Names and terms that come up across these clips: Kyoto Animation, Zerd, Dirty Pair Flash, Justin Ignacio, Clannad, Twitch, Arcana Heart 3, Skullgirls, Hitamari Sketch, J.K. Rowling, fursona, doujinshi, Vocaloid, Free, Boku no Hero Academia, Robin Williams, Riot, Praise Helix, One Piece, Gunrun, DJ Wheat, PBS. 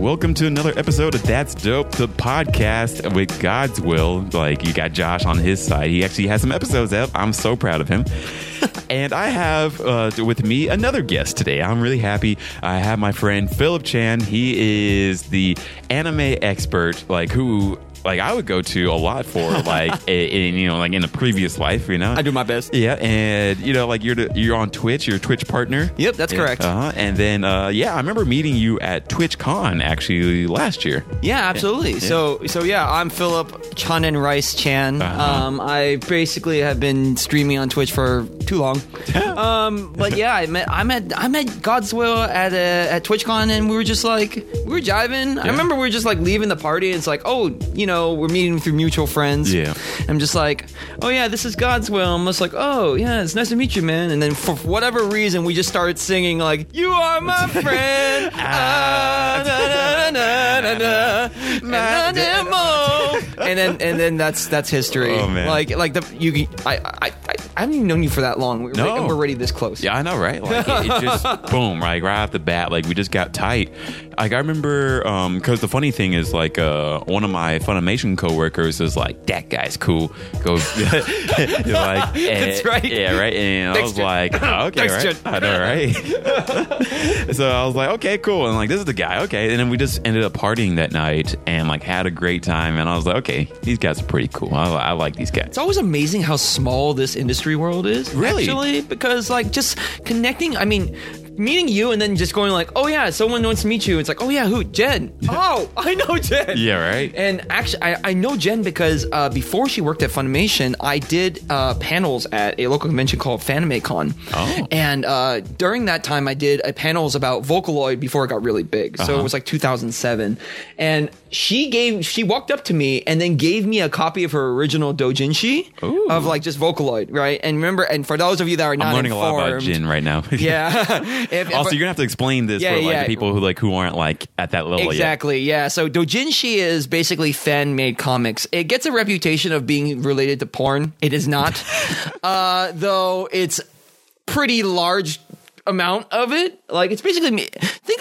Welcome to another episode of That's Dope, the podcast. With God's will, like, you got Josh on his side. He actually has some episodes up. I'm so proud of him. And I have with me another guest today. I'm really happy. I have my friend Philip Chan. He is the anime expert, like, who... like I would go to a lot for, like, in the previous life, you know. I do my best. Yeah, and you know, like you're on Twitch, you're a Twitch partner. Yep, that's correct. Uh-huh. And then I remember meeting you at TwitchCon actually last year. Yeah, absolutely. Yeah. So I'm Philip Chan and Rice Chan. Uh-huh. I basically have been streaming on Twitch for too long. But yeah, I met God's Will at TwitchCon, and we were jiving. Yeah. I remember we were just like leaving the party, and it's like, oh, you know. We're meeting through mutual friends. Yeah. I'm just like, oh yeah, this is God's Will. I'm just like, oh yeah, it's nice to meet you, man. And then for whatever reason, we just started singing like, you are my friend. And then that's history. Oh, man. I haven't known you for that long. We're already this close. Yeah, I know, right? Like it just boom, like right off the bat, like we just got tight. Like I remember, because the funny thing is, like one of my Funimation coworkers is like, that guy's cool. Go, like, that's right. Yeah, right. And I was like, oh, okay, right. I know, right? So I was like, okay, cool. And like, this is the guy. Okay. And then we just ended up partying that night and like had a great time. And I was like, okay, these guys are pretty cool. I like these guys. It's always amazing how small this industry world is. Really? Actually, because like just connecting. I mean, meeting you and then just going like, oh yeah, someone wants to meet you. It's like, oh yeah, who? Jen. Oh, I know Jen. Yeah, right. And actually, I know Jen because before she worked at Funimation, I did panels at a local convention called FanimateCon. Oh. And during that time, I did panels about Vocaloid before it got really big. So It was like 2007. And she walked up to me and then gave me a copy of her original doujinshi of like just Vocaloid, right? And remember, and for those of you that are not informed, I'm learning a lot about Jin right now. Yeah. Also, you're gonna have to explain this for the people who aren't like at that level. Exactly. Yet. Yeah. So doujinshi is basically fan-made comics. It gets a reputation of being related to porn. It is not, though. It's pretty large amount of it. Like it's basically think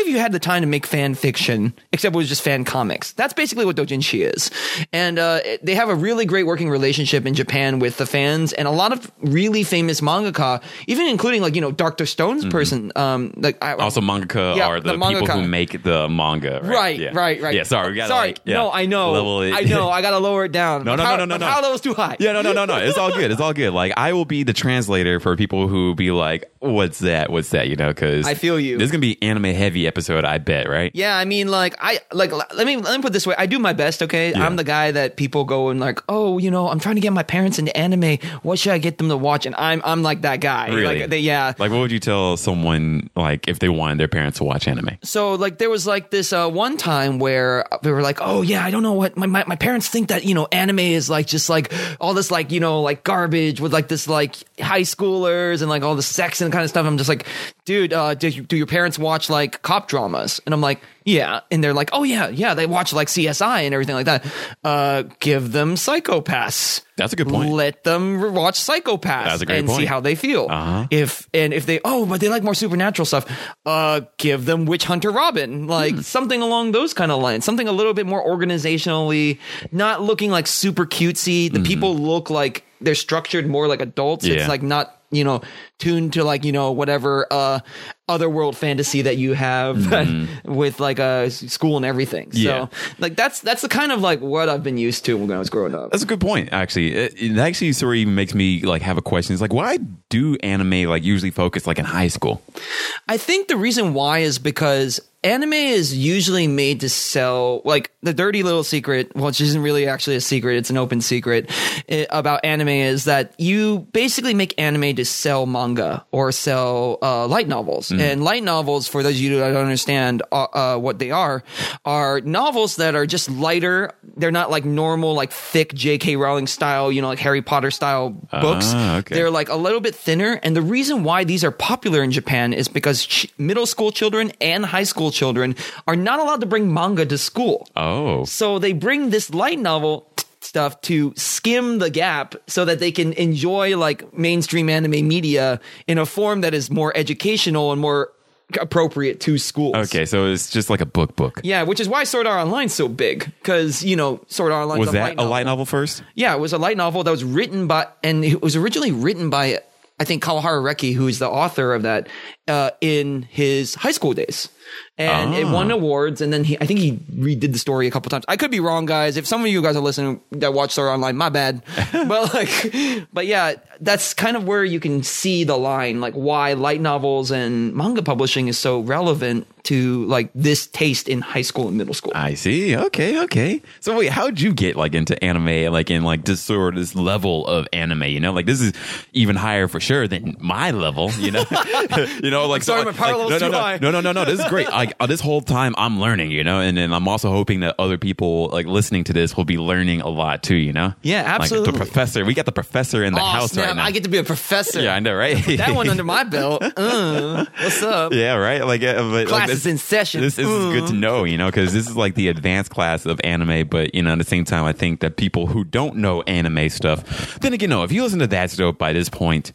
if you had the time to make fan fiction, except it was just fan comics. That's basically what doujinshi is. And they have a really great working relationship in Japan with the fans, and a lot of really famous mangaka, even including like, you know, Dr. Stone's person. Also mangaka are the people who make the manga. Right, right, yeah. Right. Yeah, sorry, we got No, I know. Level it. I know. I gotta lower it down. No. How low is too high? Yeah, no. It's all good. Like I will be the translator for people who be like, what's that? You know, because I feel you. This is gonna be anime heavy episode, I bet, right? Yeah, I mean, like let me put it this way. I do my best, okay? Yeah. I'm the guy that people go and like, oh, you know, I'm trying to get my parents into anime. What should I get them to watch? And I'm like that guy. Really? Like, Like what would you tell someone like if they wanted their parents to watch anime? So like there was like this one time where they were like, oh yeah, I don't know what my parents think that, you know, anime is like just like all this like, you know, like garbage with like this like high schoolers and like all the sex and kind of stuff. I'm just like, dude, do your parents watch like cop dramas? And I'm like, yeah. And they're like, oh yeah, they watch like CSI and everything like that. Give them Psycho Pass. That's a good point. Let them watch Psycho Pass and see how they feel. Uh-huh. If they like more supernatural stuff, give them Witch Hunter Robin, like something along those kind of lines, something a little bit more organizationally, not looking like super cutesy. The people look like they're structured more like adults. Yeah. It's like not, you know, tuned to like, you know, whatever otherworld fantasy that you have with like a school and everything. Yeah. So like that's the kind of like what I've been used to when I was growing up. That's a good point, actually. It actually sort of makes me like have a question. It's like, why do anime like usually focus like in high school? I think the reason why is because anime is usually made to sell, like the dirty little secret, which isn't really actually a secret, it's an open secret about anime, is that you basically make anime to sell manga or sell light novels. And light novels, for those of you that don't understand what they are novels that are just lighter. They're not like normal, like thick J.K. Rowling style, you know, like Harry Potter style books. Okay. They're like a little bit thinner. And the reason why these are popular in Japan is because middle school children and high school children are not allowed to bring manga to school. Oh. So they bring this light novel stuff to skim the gap so that they can enjoy like mainstream anime media in a form that is more educational and more appropriate to schools. Okay, so it's just like a book. Yeah, which is why Sword Art Online's so big, because Sword Art Online was that a light novel first. Yeah, it was a light novel that was written by, and it was originally written by, I think, Kalahara Reki, who is the author of that, in his high school days. And it won awards, and then I think he redid the story a couple times. I could be wrong, guys. If some of you guys are listening that watch Sword Art Online, my bad. But yeah, that's kind of where you can see the line, like why light novels and manga publishing is so relevant to like this taste in high school and middle school. I see. Okay. So wait, how'd you get like into anime, like in like this sort of this level of anime? Like this is even higher for sure than my level. Like sorry, my power level's too high. No. This is great. This whole time I'm learning, and then I'm also hoping that other people like listening to this will be learning a lot too, Yeah, absolutely. Like the professor, we got the professor in the house right now. I get to be a professor. Yeah, I know, right? Put that one under my belt. What's up? Yeah, right. Class is in session. This is good to know, because this is like the advanced class of anime. But at the same time, I think that people who don't know anime stuff, then again, if you listen to That's Dope by this point,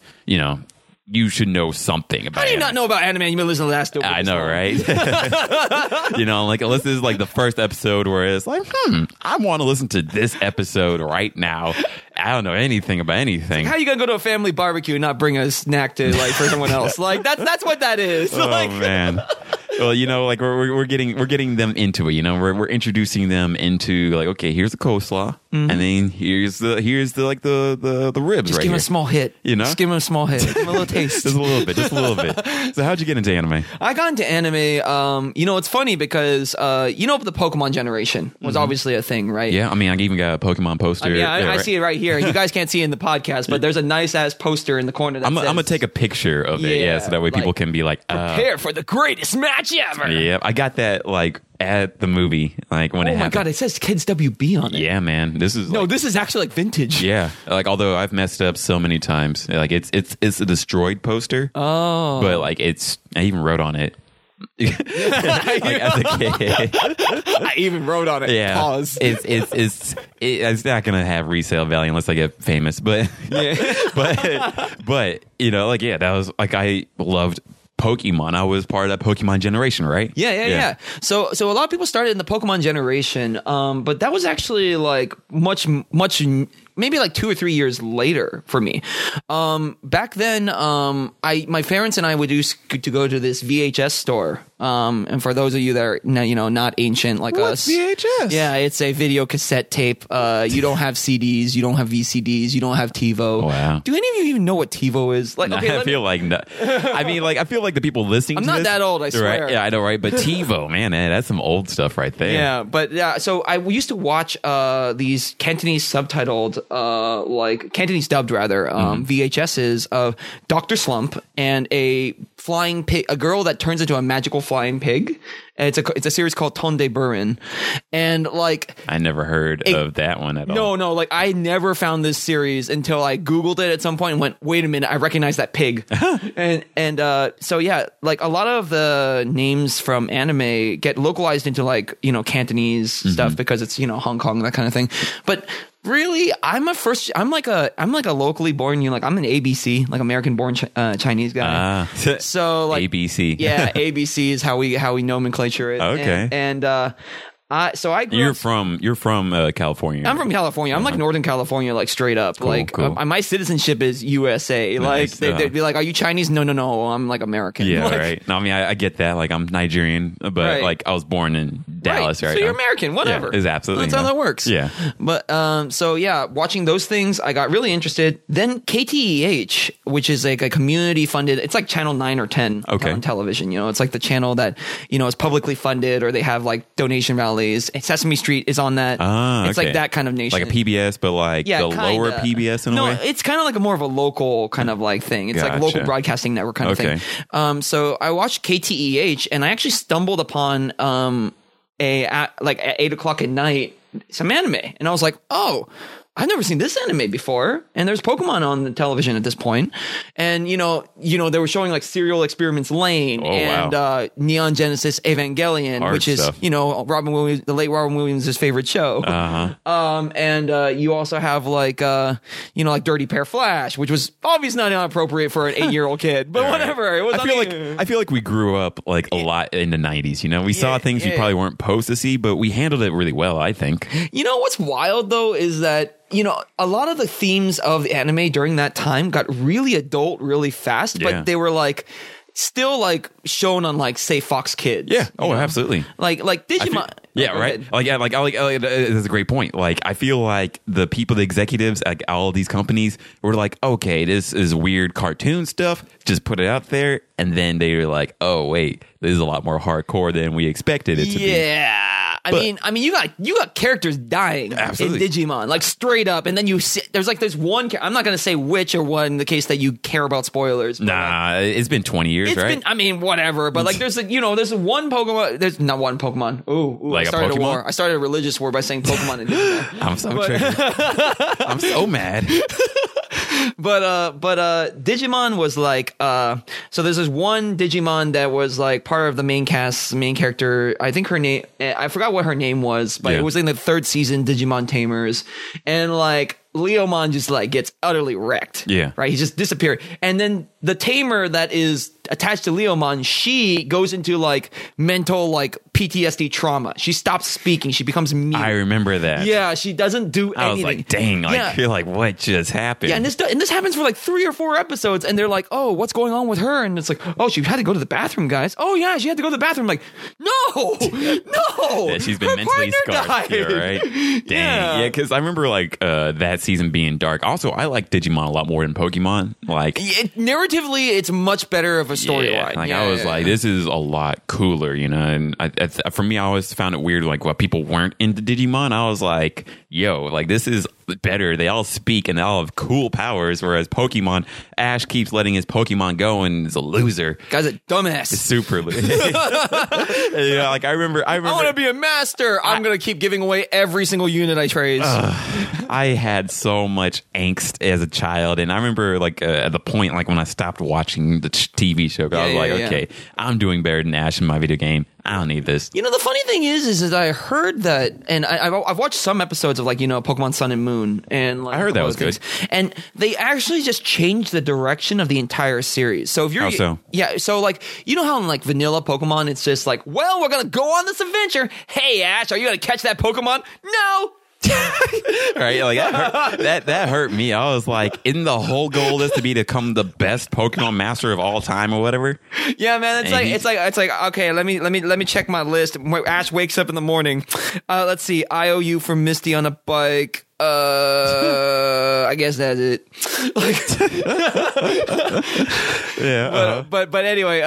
you should know something about it. How do you not know about anime? You've been listening to Last Dope. I know, right? Unless this is like the first episode where it's like, I want to listen to this episode right now. I don't know anything about anything. Like, how are you going to go to a family barbecue and not bring a snack to for someone else? That's what that is. Oh, man. Well, we're getting them into it. We're introducing them into okay, here's the coleslaw, and then here's the ribs. Just give them a small hit. Just give them a small hit. Give them a little taste. Just a little bit. So, how'd you get into anime? I got into anime. It's funny because the Pokemon generation was obviously a thing, right? Yeah, I even got a Pokemon poster. I see it right here. You guys can't see it in the podcast, but there's a nice ass poster in the corner. That I'm gonna take a picture of it, so that way people can be like, prepare for the greatest match ever. Yeah, I got that at the movie, when it happened. Oh my god, it says Kids WB on it. Yeah, man, this is this is actually vintage. Yeah, although I've messed up so many times, it's a destroyed poster. Oh, but I even wrote on it. I even wrote on it. Yeah. Pause. It's not gonna have resale value unless I get famous. But yeah, but that was I loved Pokemon. I was part of that Pokemon generation, right? Yeah. So a lot of people started in the Pokemon generation, but that was actually much maybe 2 or 3 years later for me. Back then, my parents and I would used to go to this VHS store. And for those of you that are not ancient us, VHS? Yeah, it's a video cassette tape. You don't have CDs, you don't have VCDs, you don't have TiVo. Wow. Do any of you even know what TiVo is? I feel like the people listening. I'm to not this, that old. I swear. Right? Yeah, I know, right? But TiVo, man, that's some old stuff right there. Yeah, but yeah. So I used to watch these Cantonese subtitled, Cantonese dubbed rather, VHSs of Dr. Slump and a flying pig, a girl that turns into a magical flying pig. It's a series called Tonde Burin, and I never heard of that one at all. No, I never found this series until I googled it at some point and went, wait a minute, I recognize that pig. So a lot of the names from anime get localized into Cantonese stuff because it's Hong Kong, that kind of thing. But really, I'm like a locally born, I'm an ABC, American born Chinese guy. So ABC. Yeah, ABC is how we nomenclature it. Okay. So I grew You're from California. I'm from California. I'm Northern California, straight up. Cool, cool. My citizenship is USA. Nice. They'd be like, "Are you Chinese?" No. I'm American. Yeah, right. No, I get that. I'm Nigerian, but I was born in Dallas, right? So you're American, whatever. Yeah, is absolutely. That's how that works. Yeah. But watching those things, I got really interested. Then KTEH, which is a community funded, it's Channel 9 or 10 on television. It's the channel that is publicly funded, or they have donation value. Sesame Street is on that. It's that kind of nation, a PBS, but the kinda lower PBS in a way. No, it's kind of a more of a local kind of thing. It's local broadcasting network kind of thing. So I watched KTEH, and I actually stumbled upon at 8 o'clock at night some anime, and I was like, oh. I've never seen this anime before, and there's Pokemon on the television at this point. And you know, they were showing like Serial Experiments Lane and Neon Genesis Evangelion, which is you know, Robin Williams, the late Robin Williams' favorite show. Uh-huh. And you also have like you know, like Dirty Pair Flash, which was obviously not appropriate for an 8-year-old kid, but whatever. It was. I feel like we grew up like a lot in the '90s. You know, we saw things we probably weren't supposed to see, but we handled it really well, I think. You know what's wild though is that, you know, a lot of the themes of the anime during that time got really adult really fast, but they were like still like shown on like, say, Fox Kids. Yeah. Oh, absolutely. Like Digimon. Go ahead. Like, that's a great point. Like, I feel like the people, the executives at all of these companies were like, okay, this is weird cartoon stuff. Just put it out there. And then they were like, oh, wait, this is a lot more hardcore than we expected it to be. Yeah. I mean, you got characters dying in Digimon, like straight up, and then you see, there's like this one. I'm not gonna say which or what in the case that you care about spoilers. Nah, it's been 20 years, right? I mean, whatever. But like, there's a, you know, there's one Pokemon. There's not one Pokemon. Ooh, like I started a war. I started a religious war by saying Pokemon and Digimon. I'm so I'm so mad. But Digimon was like, so there's this one Digimon that was like part of the main character. I think her name, I forgot what her name was, but it was in the third season, Digimon Tamers. And like, Leomon just like gets utterly wrecked. Yeah. Right. He just disappeared. And then the tamer that is attached to Leomon, she goes into like mental, like PTSD trauma. She stops speaking. She becomes mean. I remember that. Yeah. She doesn't do anything. I was like, dang, I feel like what just happened? Yeah. And this happens for like 3 or 4 episodes. And they're like, oh, what's going on with her? And it's like, oh, she had to go to the bathroom, guys. Oh, yeah. She had to go to the bathroom. Like, no. Yeah, she's been mentally scarred here, right? Dang. Yeah. Because I remember like that season being dark. Also, I like Digimon a lot more than Pokemon. Like, narratively, it's much better of a storyline. Yeah, like I was like, this is a lot cooler, you know. And for me, I always found it weird, like, what people weren't into Digimon. I was like, yo, like this is better. They all speak and they all have cool powers. Whereas Pokemon, Ash keeps letting his Pokemon go and is a loser. Guy's a dumbass. It's super loser. Yeah, like I remember. I want to be a master. I'm gonna keep giving away every single unit I trade. I had so much angst as a child, and I remember like at the point like when I stopped watching the TV show, I was okay, I'm doing better than Ash in my video game. I don't need this. You know, the funny thing is I heard that, and I've watched some episodes of like, you know, Pokemon Sun and Moon, and like, I heard that was good. And they actually just changed the direction of the entire series. So if you're so like, you know how in like vanilla Pokemon, it's just like, well, we're gonna go on this adventure. Hey, Ash, are you gonna catch that Pokemon? No. Right, like that hurt me. I was like, in the whole goal is to become the best Pokemon master of all time or whatever. Yeah, man, it's like okay, let me check my list. Ash wakes up in the morning. Let's see, IOU for Misty on a bike. I guess that's it. Like, yeah. But anyway,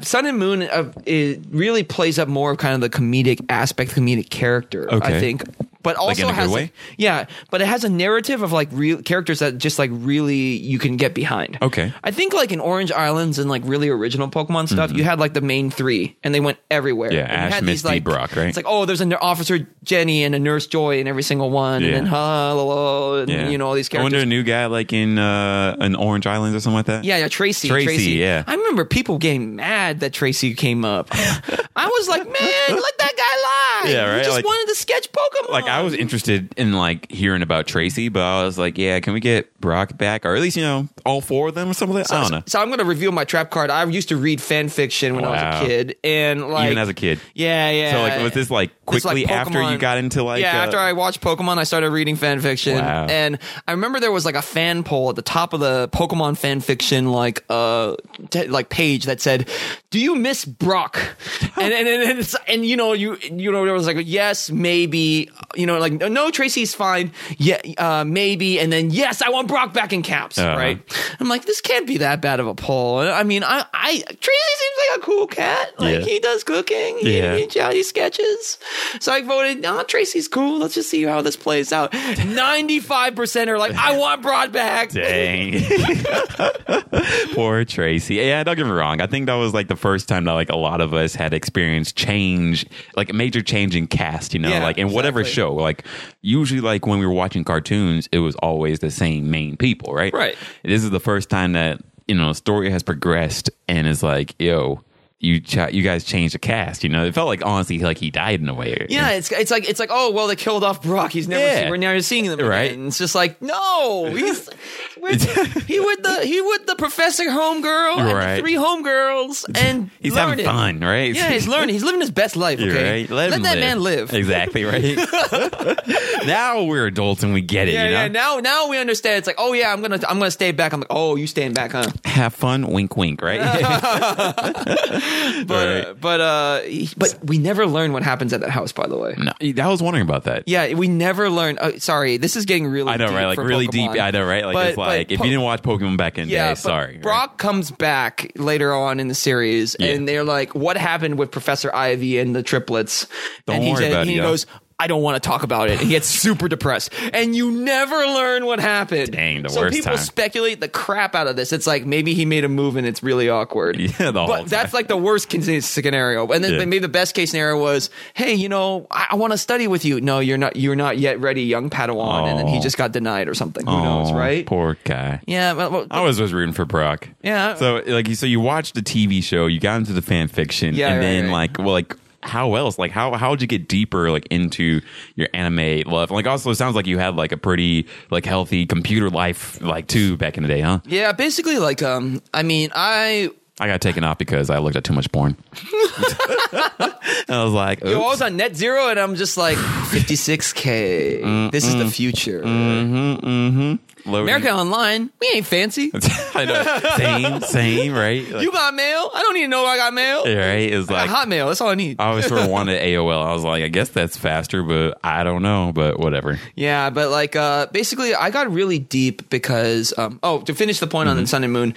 Sun and Moon it really plays up more of kind of the comedic aspect, comedic character, okay. I think. But also like has a, yeah, but it has a narrative of like real characters that just like really you can get behind. Okay, I think like in Orange Islands and like really original Pokemon stuff, you had like the main three and they went everywhere. Yeah, Ash, had Misty, these, like, Brock. Right? It's like, oh, there's an Officer Jenny and a Nurse Joy in every single one, and then hello, and you know all these characters. I wonder a new guy like in Orange Islands or something like that. Yeah, Tracy. Yeah, I remember people getting mad that Tracy came up. I was like, man, let that guy lie. Yeah, right. He just wanted to sketch Pokemon. Like, I was interested in like hearing about Tracy, but I was like, yeah, can we get Brock back, or at least, you know, all four of them or something? I don't know. So I'm going to reveal my trap card. I used to read fan fiction when I was a kid, and like even as a kid, yeah. So like, was this like quickly like after you got into like? Yeah, after I watched Pokemon, I started reading fan fiction, and I remember there was like a fan poll at the top of the Pokemon fan fiction like page that said, "Do you miss Brock?" and you know there was like, yes, maybe. You know, like, no, Tracy's fine. Yeah, maybe. And then, yes, I want Brock back in caps, right? I'm like, this can't be that bad of a poll. I mean, Tracy seems like a cool cat. Like, he does cooking. He sketches. So I voted, no, Tracy's cool. Let's just see how this plays out. 95% are like, I want Brock back. Dang. Poor Tracy. Yeah, don't get me wrong. I think that was, like, the first time that, like, a lot of us had experienced change, like, a major change in cast, you know? Yeah, like, in whatever show. show. Like usually, like when we were watching cartoons, it was always the same main people, right? Right. This is the first time that, you know, the story has progressed and it's like, yo, you guys changed the cast, you know. It felt like honestly, like he died in a way. Yeah, it's like oh well, they killed off Brock. He's never seen, we're never seeing them again. Right? And it's just like no, he's with, he with the professor homegirl and the three homegirls, and he's having fun, right? Yeah, he's learning. He's living his best life. Okay, right. Let that man live. Exactly right. Now we're adults and we get it. Yeah, you know? Now we understand. It's like oh yeah, I'm gonna stay back. I'm like oh, you staying back, huh? Have fun, wink wink, right? But we never learn what happens at that house, by the way. No, I was wondering about that. Yeah, we never learn. Sorry, this is getting really deep. I know, right? Like, really Pokemon. Deep. I know, right? Like, but, it's like, if you didn't watch Pokemon back in the day, sorry. Brock comes back later on in the series, and they're like, what happened with Professor Ivy and the triplets? Don't worry about it, he goes... I don't want to talk about it. And he gets super depressed. And you never learn what happened. Dang, the worst time. So people speculate the crap out of this. It's like maybe he made a move and it's really awkward. Yeah, but that's like the worst scenario. And then maybe the best case scenario was, hey, you know, I want to study with you. No, you're not yet ready, young Padawan. And then he just got denied or something. Who knows, right? Poor guy. Yeah. Well, I was just rooting for Brock. Yeah. So like, you watched the TV show, you got into the fan fiction, and then how else? Like, how would you get deeper, like, into your anime love? Like, also, it sounds like you had, like, a pretty, like, healthy computer life, like, too, back in the day, huh? Yeah, basically, like, I got taken off because I looked at too much porn. I was like, oops. Yo, I was on Net Zero, and I'm just like, 56K. This is the future. Mm-hmm, mm-hmm. America Online, we ain't fancy. I know. Same, right? Like, you got mail? I don't even know I got mail. Right? It's like Hotmail. That's all I need. I always sort of wanted AOL. I was like, I guess that's faster, but I don't know, but whatever. Yeah, but like, basically, I got really deep because, to finish the point on the Sun and Moon,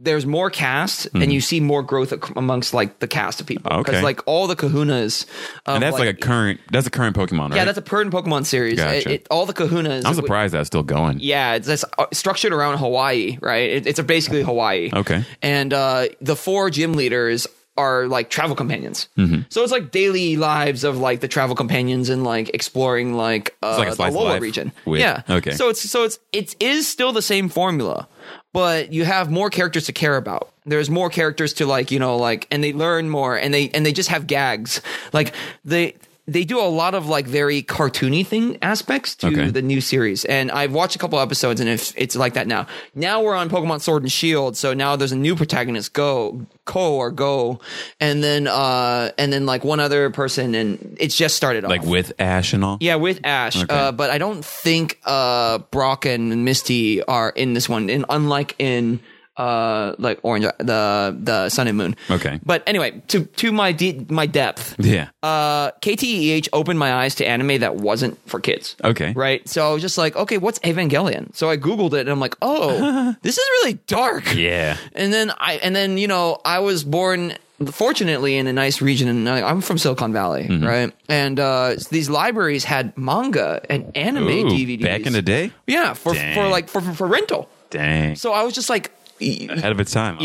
there's more cast, and you see more growth amongst like the cast of people. Because like all the kahunas, and that's like a current Pokemon, right? Yeah, that's a current Pokemon series. Gotcha. All the kahunas. I'm surprised that's still going. Yeah, it's structured around Hawaii, right? It's basically Hawaii. Okay, and the four gym leaders are like travel companions. Mm-hmm. So it's like daily lives of like the travel companions and like exploring like, it's like a the Lola region. Weird. Yeah. Okay. So it is still the same formula. But you have more characters to care about. There's more characters to like, you know, like, and they learn more, and they just have gags. Like they do a lot of like very cartoony thing aspects to the new series. And I've watched a couple episodes, and it's like that now. Now we're on Pokemon Sword and Shield, so now there's a new protagonist, Go, and then like one other person, and it's just started off. Like with Ash and all? Yeah, with Ash. Okay. But I don't think Brock and Misty are in this one, and unlike in like Orange, the Sun and Moon. Okay. But anyway, to my depth. Yeah. KTEH opened my eyes to anime that wasn't for kids. Okay. Right. So I was just like, okay, what's Evangelion? So I Googled it, and I'm like, oh, this is really dark. Yeah. And then you know, I was born fortunately in a nice region, and I'm from Silicon Valley, right? And these libraries had manga and anime DVDs back in the day. Yeah, for rental. Dang. So I was just like, ahead of its time.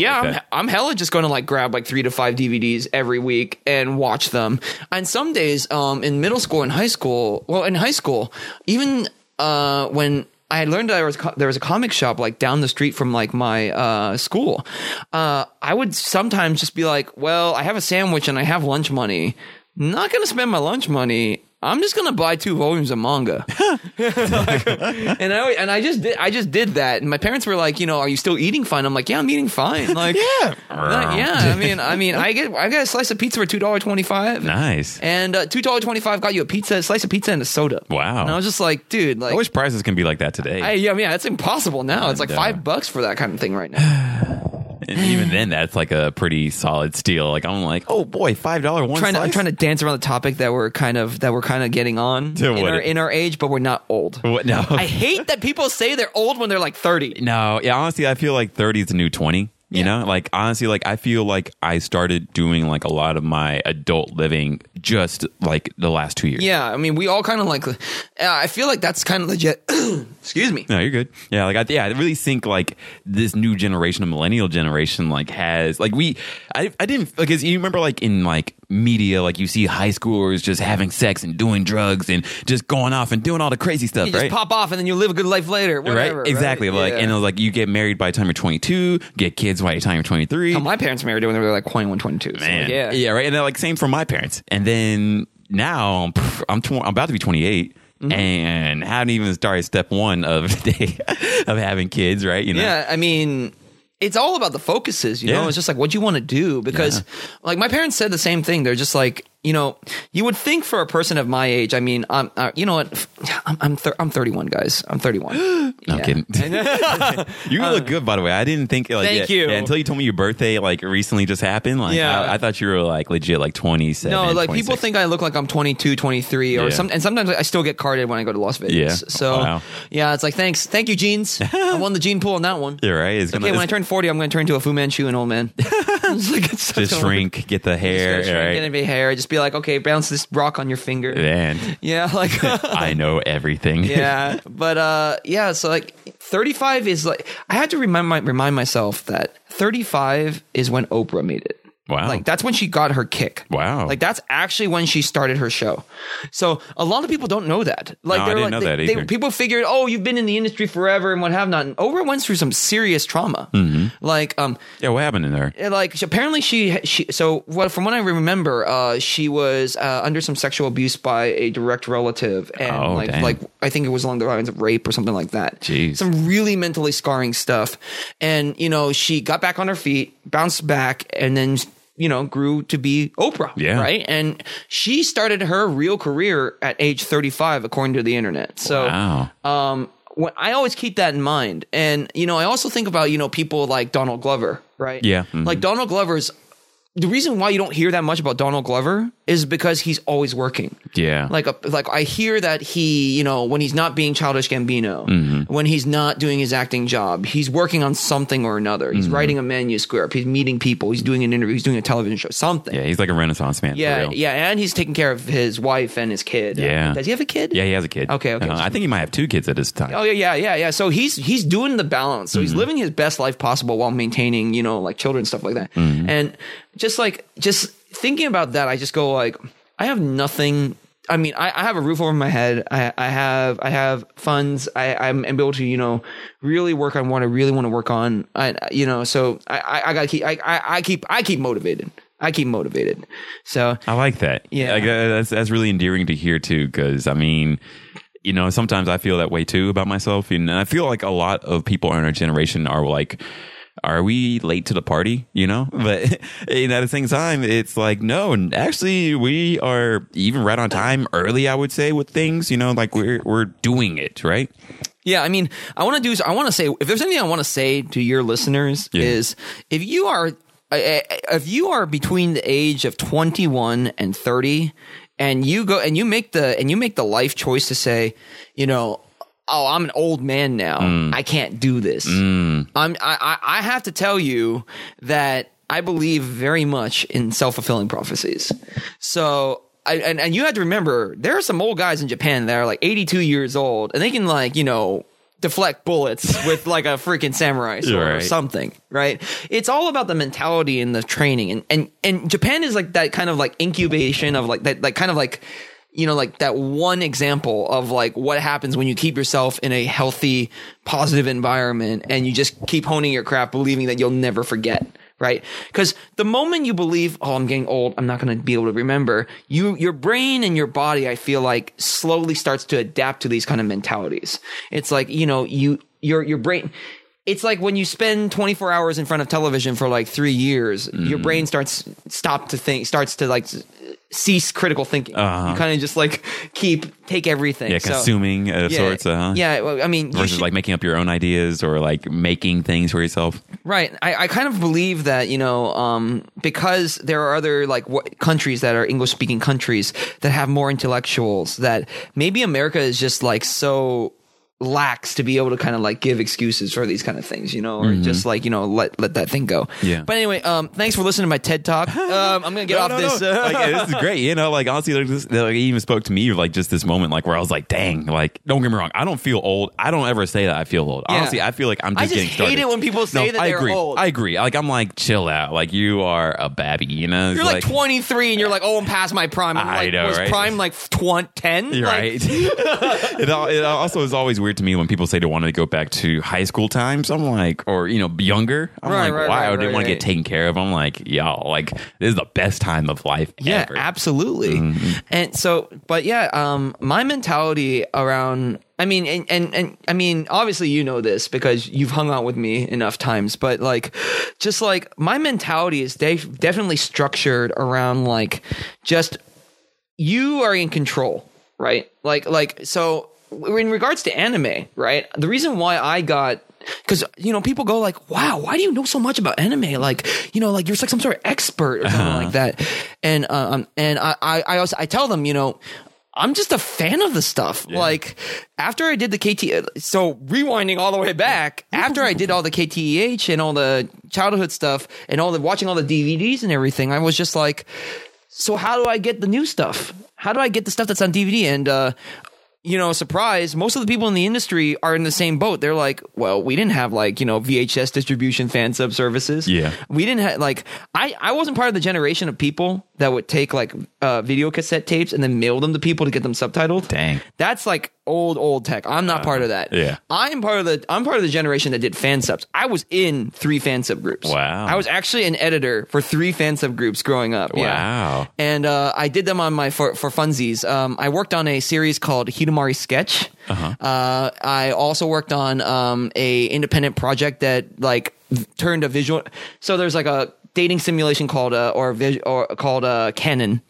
I'm hella just going to like grab like 3 to 5 DVDs every week and watch them. And some days in middle school and high school, even when I learned that there was a comic shop like down the street from like my school, I would sometimes just be like, well, I have a sandwich and I have lunch money. I'm not going to spend my lunch money. I'm just gonna buy 2 volumes of manga, and I just did that. And my parents were like, you know, are you still eating fine? I'm like, yeah, I'm eating fine. Like, I got a slice of pizza for $2.25. Nice. And $2.25 got you a slice of pizza and a soda. Wow. And I was just like, dude, like, I wish prices can be like that today. It's impossible now. It's like $5 for that kind of thing right now. And even then, that's like a pretty solid steal. Like I'm like, oh boy, $5 one slice. I'm trying to dance around the topic that we're kind of getting on in our age, but we're not old. What? No, I hate that people say they're old when they're like 30. No, yeah, honestly, I feel like 30 is the new 20. You know, like honestly, like I feel like I started doing like a lot of my adult living just like the last 2 years. Yeah, I mean, we all kind of like. I feel like that's kind of legit. Excuse me. No, you're good. Yeah, like I really think like this new generation, the millennial generation, like has like I didn't, because you remember like in like media, like you see high schoolers just having sex and doing drugs and just going off and doing all the crazy stuff. You right? Just pop off and then you live a good life later. Whatever, right? Exactly. Right? Like, yeah. And it was like you get married by the time you're 22, get kids by the time you're 23. How my parents married when they were like 21, 22. Man, like, yeah, right. And they're like same for my parents. And then now I'm about to be 28. Mm-hmm. And haven't even started step one of having kids, right? You know? Yeah, I mean, it's all about the focuses, you know? It's just like, what do you want to do? Because, like, my parents said the same thing. They're just like, you know, you would think for a person of my age, I mean, I'm, you know what? I'm 31, guys. I'm 31. No, I'm kidding. You look good, by the way. I didn't think, like, thank you. Yeah, until you told me your birthday, like, recently just happened. Like, I thought you were, like, legit, like, 27. No, like, 26. People think I look like I'm 22, 23, or something. And sometimes I still get carded when I go to Las Vegas. Yeah. So, it's like, thanks. Thank you, jeans. I won the gene pool on that one. You're right. It's okay, when I turn 40, I'm going to turn into a Fu Manchu and old man. It's like, it's just shrink, get the hair. Just shrink, get the hair. Just be like, okay, bounce this rock on your finger. Man. Yeah, like I know everything. Yeah. But so like 35 is like, I had to remind myself that 35 is when Oprah made it. Wow. Like that's when she got her kick. Wow. Like that's actually when she started her show. So a lot of people don't know that. Like no, I didn't know that either. People figured, oh, you've been in the industry forever and what have not. And Oprah went through some serious trauma. Mm-hmm. Like what happened in there? Like apparently from what I remember, she was under some sexual abuse by a direct relative, and like I think it was along the lines of rape or something like that. Jeez. Some really mentally scarring stuff. And you know, she got back on her feet, bounced back, and then you know, grew to be Oprah, right? And she started her real career at age 35, according to the internet. So, when I always keep that in mind. And, you know, I also think about, you know, people like Donald Glover, right? Yeah. Mm-hmm. Like Donald Glover's, the reason why you don't hear that much about Donald Glover is because he's always working. Yeah. Like I hear that he, you know, when he's not being Childish Gambino, mm-hmm. when he's not doing his acting job, he's working on something or another. He's mm-hmm. writing a manuscript. He's meeting people. He's doing an interview. He's doing a television show, something. Yeah, he's like a Renaissance man. Yeah, yeah. And he's taking care of his wife and his kid. Yeah. Does he have a kid? Yeah, he has a kid. Okay. I think he might have two kids at his time. Oh, yeah. So he's doing the balance. So mm-hmm. he's living his best life possible while maintaining, you know, like children and stuff like that. Mm-hmm. And just thinking about that, I just go like, I have nothing. I mean, I have a roof over my head. I have funds. I'm able to, you know, really work on what I really want to work on. So I keep motivated. I keep motivated. So I like that. Yeah, like, that's really endearing to hear too. Because I mean, you know, sometimes I feel that way too about myself, and I feel like a lot of people in our generation are like, are we late to the party, you know? But you know, at the same time, it's like, no, actually, we are even right on time early, I would say, with things, you know, like we're doing it, right? Yeah, I mean, I want to say, if there's anything I want to say to your listeners is if you are between the age of 21 and 30 and you go and you make the life choice to say, you know, oh, I'm an old man now. I can't do this. I have to tell you that I believe very much in self-fulfilling prophecies. So, and you have to remember, there are some old guys in Japan that are like 82 years old, and they can like, you know, deflect bullets with like a freaking samurai sword or something, right? It's all about the mentality and the training. And Japan is like that kind of like incubation of like that, like kind of like, you know, like that one example of like what happens when you keep yourself in a healthy, positive environment and you just keep honing your craft, believing that you'll never forget, right? Because the moment you believe, oh, I'm getting old, I'm not going to be able to remember, your brain and your body, I feel like, slowly starts to adapt to these kind of mentalities. It's like, you know, your brain, it's like when you spend 24 hours in front of television for like 3 years, your brain starts to cease critical thinking. You kind of just like take everything. Yeah, consuming of sorts. Yeah, well, I mean, versus like making up your own ideas or like making things for yourself. Right. I kind of believe that, you know, because there are other like countries that are English speaking countries that have more intellectuals, that maybe America is just like so lacks to be able to kind of like give excuses for these kind of things, you know, or just like, you know, let that thing go. Yeah. But anyway, thanks for listening to my TED Talk. I'm going to get off this. Like, this is great. You know, like honestly, like, he even spoke to me like just this moment, like where I was like, dang, like, don't get me wrong. I don't feel old. I don't ever say that I feel old. Yeah. Honestly, I feel like I'm just getting started. I hate it when people say that they're old. I agree. Like, I'm like, chill out. Like, you are a babby, you know? You're like 23 and you're like, oh, I'm past my prime. I'm I like, know, was right? prime like 10? You're like, right. It also is always weird to me when people say they want to go back to high school times. I'm like, or, you know, younger. I'm why I didn't want to get taken care of. I'm like, y'all, like, this is the best time of life ever. Yeah, absolutely. Mm-hmm. And so, but yeah, my mentality around, I mean, and I mean, obviously, you know this because you've hung out with me enough times, but like, just like my mentality is definitely structured around like, just you are in control, right? Like, so in regards to anime, right? The reason why I got, because, you know, people go like, wow, why do you know so much about anime? Like, you know, like you're like some sort of expert or something like that. And I also, I tell them, you know, I'm just a fan of the stuff. Yeah. Like after I did the KT, so rewinding all the way back, after I did all the KTEH and all the childhood stuff and all the watching all the DVDs and everything, I was just like, so how do I get the new stuff? How do I get the stuff that's on DVD? And, you know, surprise, most of the people in the industry are in the same boat. They're like, well, we didn't have like, you know, VHS distribution fan sub services. Yeah. We didn't have like, I wasn't part of the generation of people that would take like video cassette tapes and then mail them to people to get them subtitled. Dang. That's like old tech. I'm not part of that. Yeah. I'm part of the generation that did fan subs. I was in 3 fan sub groups. Wow. I was actually an editor for 3 fan sub groups growing up. Wow. Yeah. And I did them on my for funsies. I worked on a series called Hitamari Sketch. Uh-huh. I also worked on a independent project that like turned a visual. So there's like a dating simulation called Canon,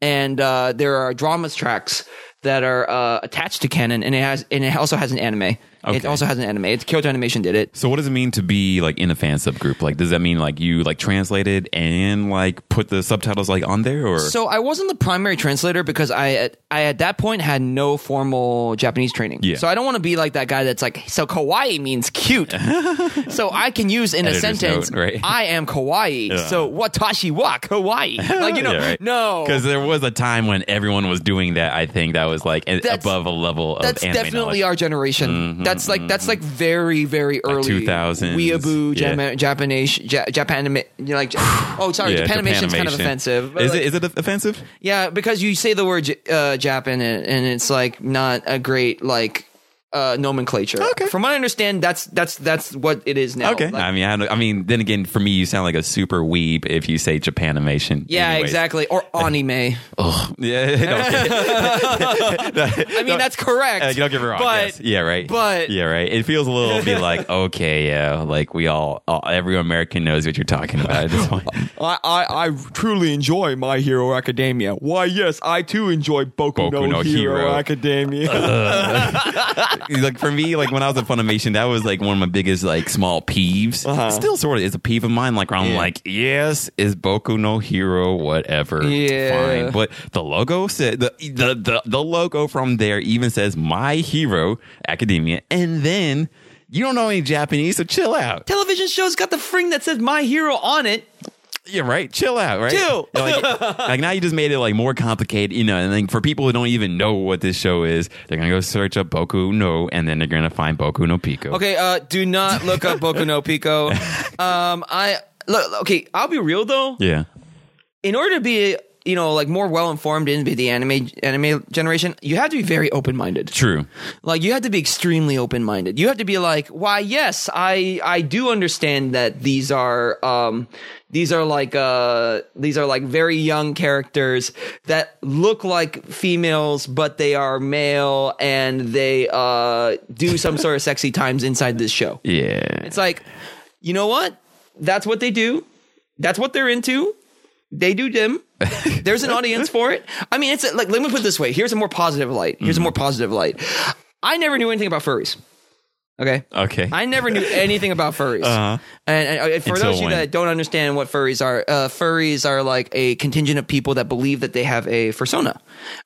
and there are dramas tracks that are attached to Canon, and it also has an anime. Okay. It also has an anime. It's Kyoto Animation did it. So what does it mean to be like in a fan subgroup? Like, does that mean like you like translated and like put the subtitles like on there? Or so I wasn't the primary translator because I at that point had no formal Japanese training. Yeah. So I don't want to be like that guy that's like, so kawaii means cute. So I can use in Editor's a sentence, note, right? I am kawaii. So watashi wa kawaii. Like, you know, no. Because there was a time when everyone was doing that. I think that was like above a level of anime knowledge. That's definitely our generation. Mm-hmm. That's like very, very early 2000s. Weeaboo, Japanimation, you know, like, oh, sorry, yeah, Japanimation is kind of offensive. Is like, is it offensive? Yeah, because you say the word Japan and it's like not a great like nomenclature. Okay. From what I understand, that's what it is now. Okay. Like, I mean, then again, for me, you sound like a super weeb if you say Japanimation. Yeah, Anyways. Exactly. Or anime. Oh, yeah. I mean, that's correct. Don't get me wrong. But, yes. Yeah, right. But yeah, right. It feels a little bit like, okay, yeah, like we all every American knows what you're talking about at this point. I truly enjoy My Hero Academia. Why? Yes, I too enjoy Boku no Hero Academia. Like for me, like when I was at Funimation, that was like one of my biggest like small peeves. Uh-huh. Still sort of is a peeve of mine. Like I'm like, yes, is Boku no Hero whatever? Yeah, fine. But the logo said the logo from there even says My Hero Academia, and then you don't know any Japanese, so chill out. Television show's got the fring that says My Hero on it. Yeah, right. Chill out, right? Chill. Like now you just made it like more complicated, you know, and like for people who don't even know what this show is, they're going to go search up Boku no, and then they're going to find Boku no Pico. Okay, do not look up Boku no Pico. I'll be real though. Yeah. In order to be, you know, like more well-informed in the anime generation, you have to be very open-minded. True. Like you have to be extremely open-minded. You have to be like, why, yes, I do understand that these are like very young characters that look like females, but they are male and they do some sort of sexy times inside this show. Yeah. It's like, you know what? That's what they do. That's what they're into. They do them. There's an audience for it. I mean, it's like, let me put it this way. Here's a more positive light. I never knew anything about furries. Okay. I never knew anything about furries. Uh-huh. And for those of you that don't understand what furries are like a contingent of people that believe that they have a fursona,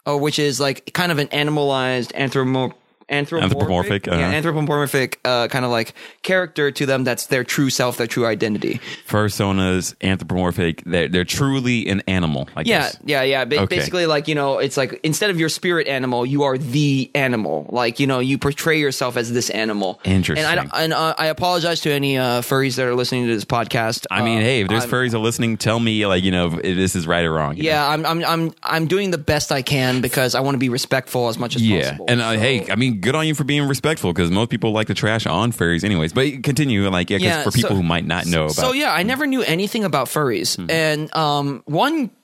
which is like kind of an animalized anthropomorphic anthropomorphic kind of like character to them. That's their true self, their true identity. Fursona's anthropomorphic. They're truly an animal, I guess. Yeah. Basically, like, you know, it's like instead of your spirit animal, you are the animal. Like, you know, you portray yourself as this animal. Interesting. And I apologize to any furries that are listening to this podcast. I mean, hey, if there's furries that are listening, tell me, like, you know, if this is right or wrong. Yeah, I'm doing the best I can because I want to be respectful as much as possible. And hey, I mean, good on you for being respectful, because most people like to trash on furries anyways. But continue, like, for people who might not know about. So yeah, I never knew anything about furries. Mm-hmm. And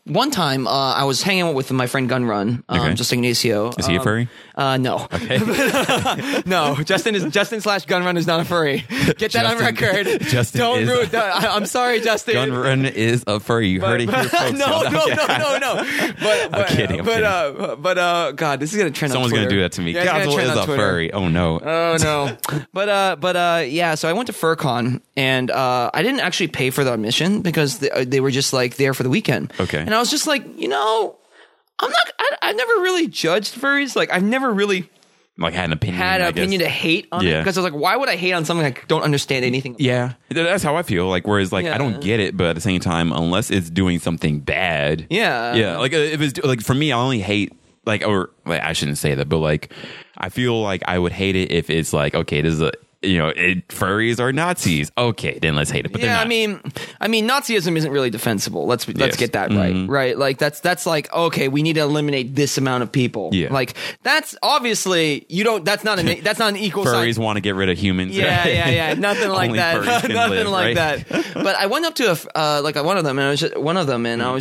one time I was hanging out with my friend Gunrun, Justin Ignacio. Is he a furry? No. Okay. No, Justin/Gunrun is not a furry. Get that on record. I'm sorry, Justin. Gunrun is a furry. You heard it here, folks. No. I'm kidding. God, this is going to turn on Twitter. Someone's going to do that to me. Yeah, Godzilla is a furry. Oh, no. Oh, no. So I went to FurCon, and I didn't actually pay for the admission because they were just, like, there for the weekend. Okay. And I was just like, you know, I've never really judged furries. Like, I've never really had an opinion to hate on it, because I was like, why would I hate on something I don't understand anything about? Yeah, that's how I feel. Like, whereas, like, I don't get it, but at the same time, unless it's doing something bad. Yeah. Yeah. Like, if it's, like, for me, I only hate, like, or, like, I shouldn't say that, but, like, I feel like I would hate it if it's like, okay, this is a, you know, furries are Nazis. Okay, then let's hate it. But yeah, they're not. I mean, Nazism isn't really defensible. Let's get that right, right? Like that's like, okay, we need to eliminate this amount of people. Yeah, like that's obviously that's not an equal. Furries want to get rid of humans. Yeah, nothing like that. Nothing like that. But I went up to one of them, and I was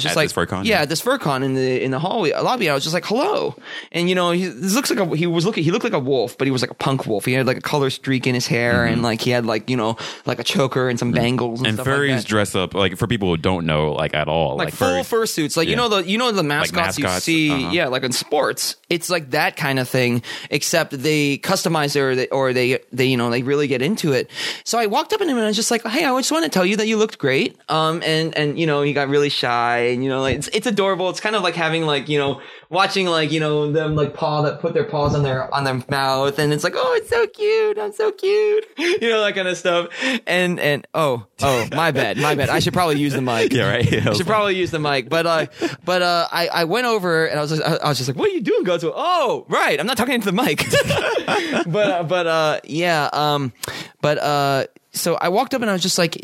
just like, this FurCon in the hallway lobby. I was just like, hello, and you know, he looked like a wolf, but he was like a punk wolf. He had like a color streak in his hair, and like he had like, you know, like a choker and some bangles and stuff furries like that. Dress up, like, for people who don't know, like, at all, like full fursuits, like you know the mascots, like mascots you see like in sports. It's like that kind of thing, except they customize it, or they you know, they really get into it. So I walked up to him and I was just like, hey, I just want to tell you that you looked great, and you know, he got really shy, and you know, like it's adorable. It's kind of like having, like, you know, watching, like, you know, them like put their paws on their mouth, and it's like, oh, it's so cute, I'm so cute, you know, that kind of stuff. And oh, my bad. I should probably use the mic. Yeah, right. Yeah, I should probably use the mic. But I went over and I was just like, what are you doing, Godzilla? Oh, right, I'm not talking into the mic. So I walked up and I was just like,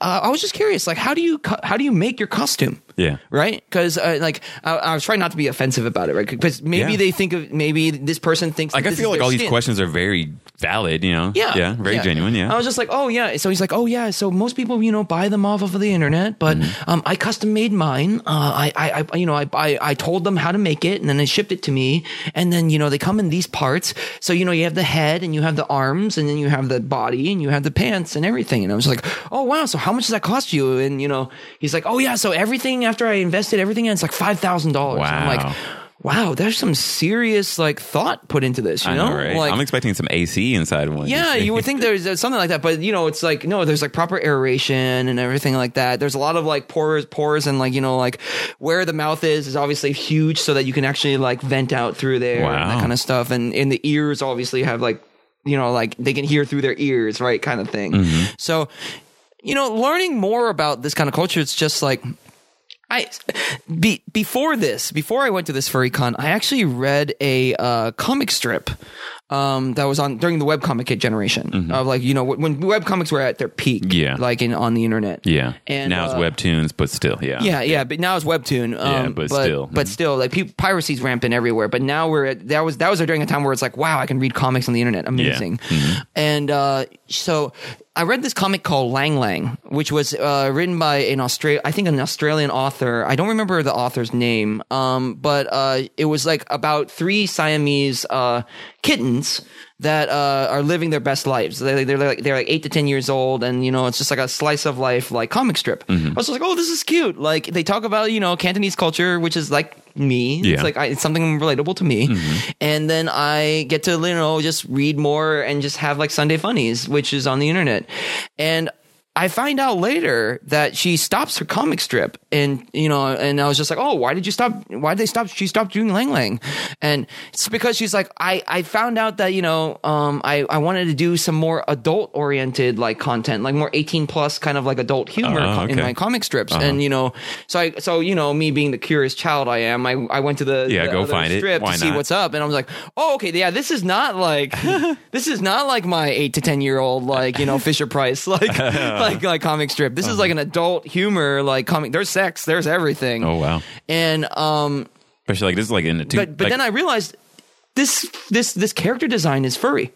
I was just curious, like, how do you make your costume? Yeah. Right? Because, like, I was trying not to be offensive about it, right? Because maybe this person thinks, like, I feel like all these questions are very valid, you know? Yeah. Yeah. Very genuine, yeah. I was just like, oh, yeah. So he's like, oh, yeah. So most people, you know, buy them off of the internet, but I custom made mine. I told them how to make it, and then they shipped it to me. And then, you know, they come in these parts. So, you know, you have the head, and you have the arms, and then you have the body, and you have the pants, and everything. And I was like, oh, wow. So how much does that cost you? And, you know, he's like, oh, yeah. So everything, after I invested everything, and it's like $5,000. Wow. I'm like, wow, there's some serious, like, thought put into this, you know? I know, right? Like, I'm expecting some AC inside one. Yeah, you would think there's something like that, but, you know, it's like, no, there's, like, proper aeration and everything like that. There's a lot of, like, pores and, like, you know, like, where the mouth is obviously huge so that you can actually, like, vent out through there. Wow. And that kind of stuff. And the ears obviously have, like, you know, like, they can hear through their ears, right, kind of thing. Mm-hmm. So, you know, learning more about this kind of culture, it's just, like, before I went to this furry con, I actually read a comic strip that was on during the webcomic generation of, like, you know, when webcomics were at their peak, like on the internet, and now it's webtoons, but still, but now it's webtoon, but still, like, piracy's rampant everywhere. But now that was during a time where it's like, wow, I can read comics on the internet, amazing, and so. I read this comic called Lang Lang, which was written by an Australian author. I don't remember the author's name, but it was like about three Siamese kittens that are living their best lives. They're like 8 to 10 years old, and you know, it's just like a slice of life, like, comic strip. I was just like, oh, this is cute. Like, they talk about, you know, Cantonese culture, which is like me. It's like it's something relatable to me. And then I get to, you know, just read more and just have like Sunday funnies, which is on the internet. And I find out later that she stops her comic strip, and you know, and I was just like, oh, why did you stop? Why did they stop? She stopped doing Lang Lang, and it's because she's like, I found out that, you know, I wanted to do some more adult oriented like content, like more 18+ kind of like adult humor in my comic strips, and you know, so you know, me being the curious child I am, I went to the go find strip to see what's up, and I was like, oh, okay, yeah, this is not like this is not like my 8 to 10 year old like, you know, Fisher Price like comic strip. This is like an adult humor like comic. There's sex, there's everything. Oh wow. And especially like this is like in the two. But like, then I realized this character design is furry,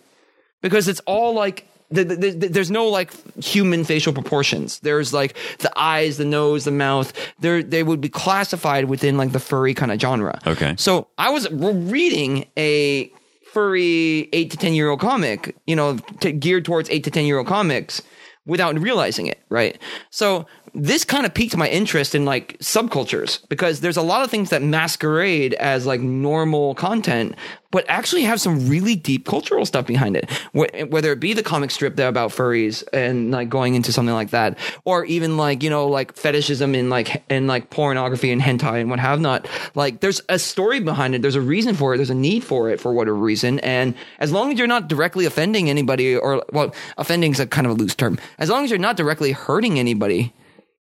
because it's all like there's no like human facial proportions. There's like the eyes, the nose, the mouth. They would be classified within like the furry kind of genre. Okay. So I was reading a furry 8 to 10 year old comic, you know, geared towards 8 to 10 year old comics, without realizing it, right? So this kind of piqued my interest in like subcultures, because there's a lot of things that masquerade as like normal content but actually have some really deep cultural stuff behind it, whether it be the comic strip there about furries and like going into something like that, or even like, you know, like fetishism in like pornography and hentai and what have not. Like there's a story behind it, there's a reason for it, there's a need for it for whatever reason, and as long as you're not directly offending anybody, or well, offending is a kind of a loose term, as long as you're not directly hurting anybody,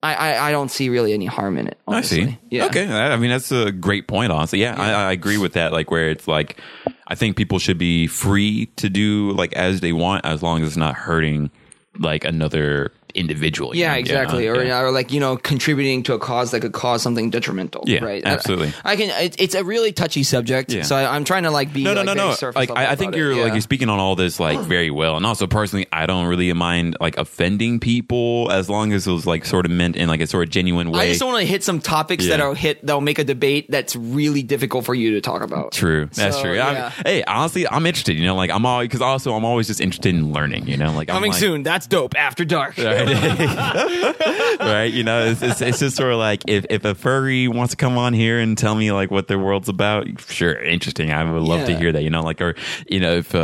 I don't see really any harm in it, honestly. I see. Yeah. Okay. I mean, that's a great point, honestly. Yeah, yeah. I agree with that. Like where it's like, I think people should be free to do like as they want, as long as it's not hurting like another individual. Yeah, you know? Exactly. Yeah. Or like, you know, contributing to a cause that could cause something detrimental. Yeah, right. Absolutely. It's a really touchy subject. Yeah. So I'm trying to like be no. Like I think you're like you're speaking on all this like very well. And also personally, I don't really mind like offending people as long as it was like sort of meant in like a sort of genuine way. I just don't want to hit some topics that'll make a debate that's really difficult for you to talk about. True. So, that's true. Yeah. Hey, honestly, I'm interested, you know, like I'm always just interested in learning, you know, like coming soon. That's dope. After dark. Right? Right, you know, it's just sort of like if a furry wants to come on here and tell me like what their world's about, sure, interesting. I would love to hear that, you know, like, or you know, if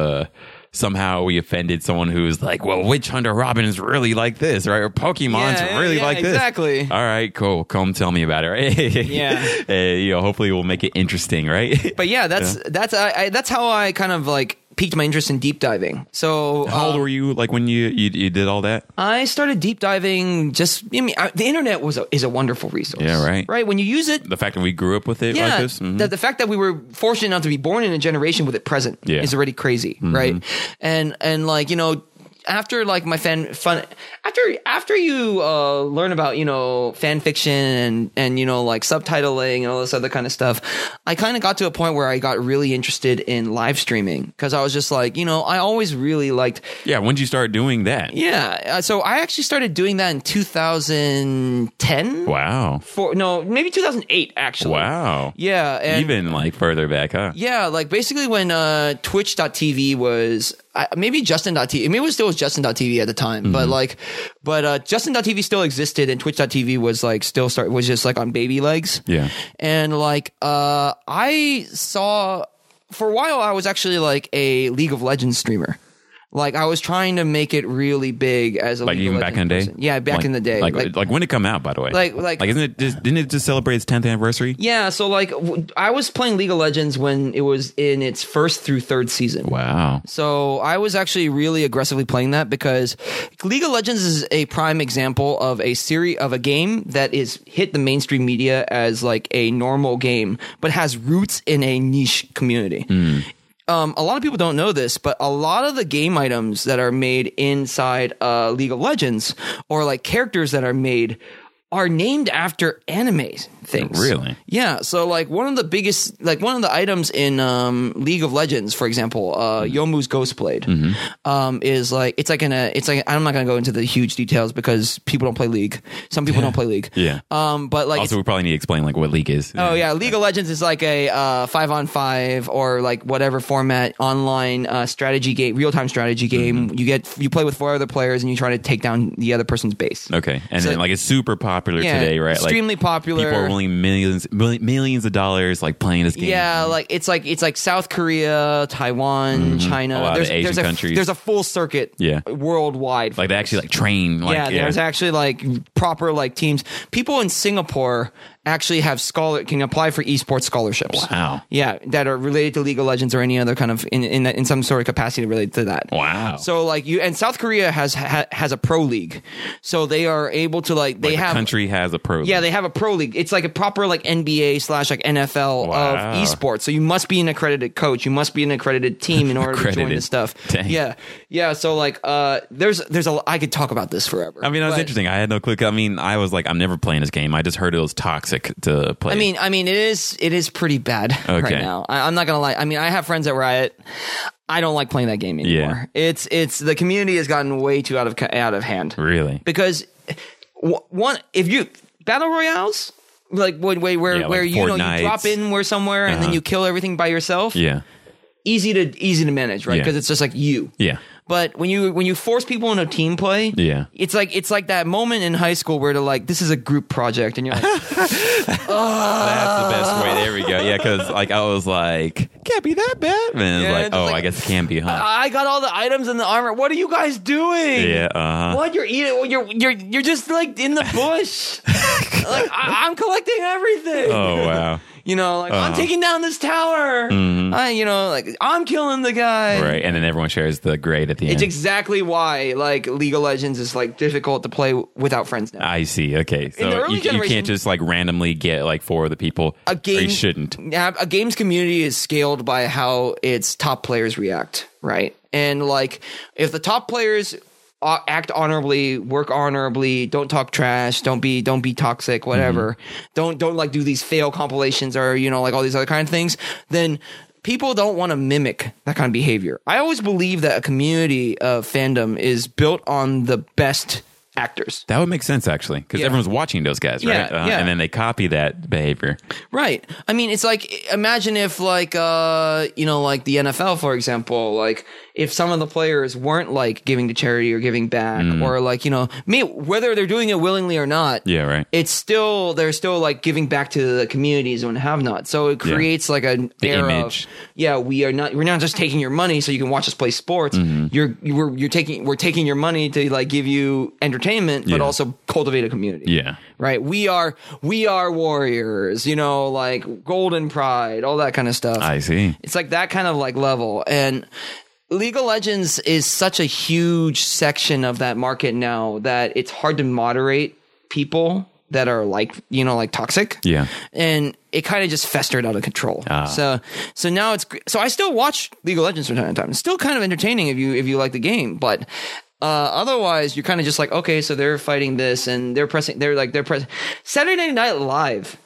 somehow we offended someone who's like, well, Witch Hunter Robin is really like this, right? Or Pokemon's like this. Exactly. All right, cool. Come tell me about it, right? Yeah. You know, hopefully we'll make it interesting, right? But yeah, that's how I kind of like piqued my interest in deep diving. So how old were you like when you did all that? I started deep diving just, I mean, the internet is a wonderful resource. Yeah, right. Right, when you use it. The fact that we grew up with it like this. Mm-hmm. The fact that we were fortunate enough to be born in a generation with it present is already crazy, right? And like, you know, after like my fun after you learn about, you know, fan fiction and you know, like subtitling and all this other kind of stuff, I kind of got to a point where I got really interested in live streaming, because I was just like, you know, I always really liked. Yeah, when did you start doing that? Yeah, so I actually started doing that in 2010. Wow. Maybe 2008 actually. Wow. Yeah, and even like further back, huh? Yeah, like basically when Twitch.tv was. Maybe Justin.tv. Maybe it was Justin.tv at the time, but Justin.tv still existed, and Twitch.tv was like was just like on baby legs. Yeah, and like I saw for a while I was actually like a League of Legends streamer. Like I was trying to make it really big as a like League even of back in the day. Person. Yeah, back like, in the day. Like when did it come out? By the way, like isn't it didn't it just celebrate its 10th anniversary? Yeah, so like I was playing League of Legends when it was in its first through third season. Wow. So I was actually really aggressively playing that, because League of Legends is a prime example of a series of a game that is hit the mainstream media as like a normal game, but has roots in a niche community. Mm. A lot of people don't know this, but a lot of the game items that are made inside League of Legends, or like characters that are made, are named after anime things. Really? Yeah. So like one of the items in League of Legends, for example, Yomu's Ghostblade, is like I'm not gonna go into the huge details because people don't play League. Some people don't play League. Yeah. But like also we probably need to explain like what League is. Oh yeah, League of Legends is like a 5-on-5 or like whatever format online strategy game, real time strategy game. Mm-hmm. You play with 4 other players and you try to take down the other person's base. Okay, and so, then like it's super popular today, right? Extremely popular. People are willing rolling millions of dollars, like playing this game. Yeah, like it's like South Korea, Taiwan, mm-hmm. China. A lot of Asian countries. There's a full circuit. Yeah. Worldwide. Like they actually like train. Like, yeah, there's actually like proper like teams. People in Singapore actually have can apply for esports scholarships. Wow. Yeah, that are related to League of Legends or any other kind of in some sort of capacity related to that. Wow. So like you and South Korea has a pro league, so they are able to like they like have the country has a pro league. Yeah, they have a pro league. It's like a proper like NBA / like NFL wow. of esports. So you must be an accredited coach. You must be an accredited team in order to join this stuff. Dang. Yeah, yeah. So like there's I could talk about this forever. I mean, it was interesting. I had no clue. I mean, I was like, I'm never playing this game. I just heard it was toxic to play. I mean, it is pretty bad right now. I'm not gonna lie. I mean, I have friends that Riot. I don't like playing that game anymore. Yeah. It's the community has gotten way too out of hand. Really? Because one, if you battle royales, like where like you drop in somewhere and then you kill everything by yourself. Yeah. Easy to manage, right? Because it's just like you. Yeah. But when you force people into team play, it's like that moment in high school where they're like, this is a group project, and you're like, oh. That's the best way. There we go. Yeah, because like I was like, can't be that bad, man. Yeah, like, oh, like, I guess it can be, huh? I got all the items in the armor. What are you guys doing? Yeah, what you're eating? Well, you're just like in the bush. Like I'm collecting everything. Oh wow. You know, like, I'm taking down this tower. Mm-hmm. I'm killing the guy. Right, and then everyone shares the grade at the end. It's exactly why, like, League of Legends is, like, difficult to play without friends now. I see, okay. So you can't just, like, randomly get, like, four of the people. A game, you shouldn't. A game's community is scaled by how its top players react, right? And, like, if the top players act honorably, work honorably, don't talk trash, don't be toxic, whatever, mm-hmm. don't like do these fail compilations or like all these other kind of things, then people don't want to mimic that kind of behavior. I always believe that a community of fandom is built on the best actors. That would make sense, actually, because everyone's watching those guys, right? And then they copy that behavior, right? I mean, it's like, imagine if like like the NFL, for example, like if some of the players weren't like giving to charity or giving back, or like whether they're doing it willingly or not, right, it's still like giving back to the communities and have not. So it creates like an era image of, we're not just taking your money so you can watch us play sports. Mm-hmm. We're taking your money to like give you entertainment, but also cultivate a community. Yeah, right. We are warriors, like golden pride, all that kind of stuff. I see. It's like that kind of like level, and League of Legends is such a huge section of that market now that it's hard to moderate people that are like, like toxic. Yeah. And it kind of just festered out of control. So now so I still watch League of Legends from time to time. It's still kind of entertaining if you like the game, but otherwise you're kind of just like, okay, so they're fighting this and they're pressing. Saturday Night Live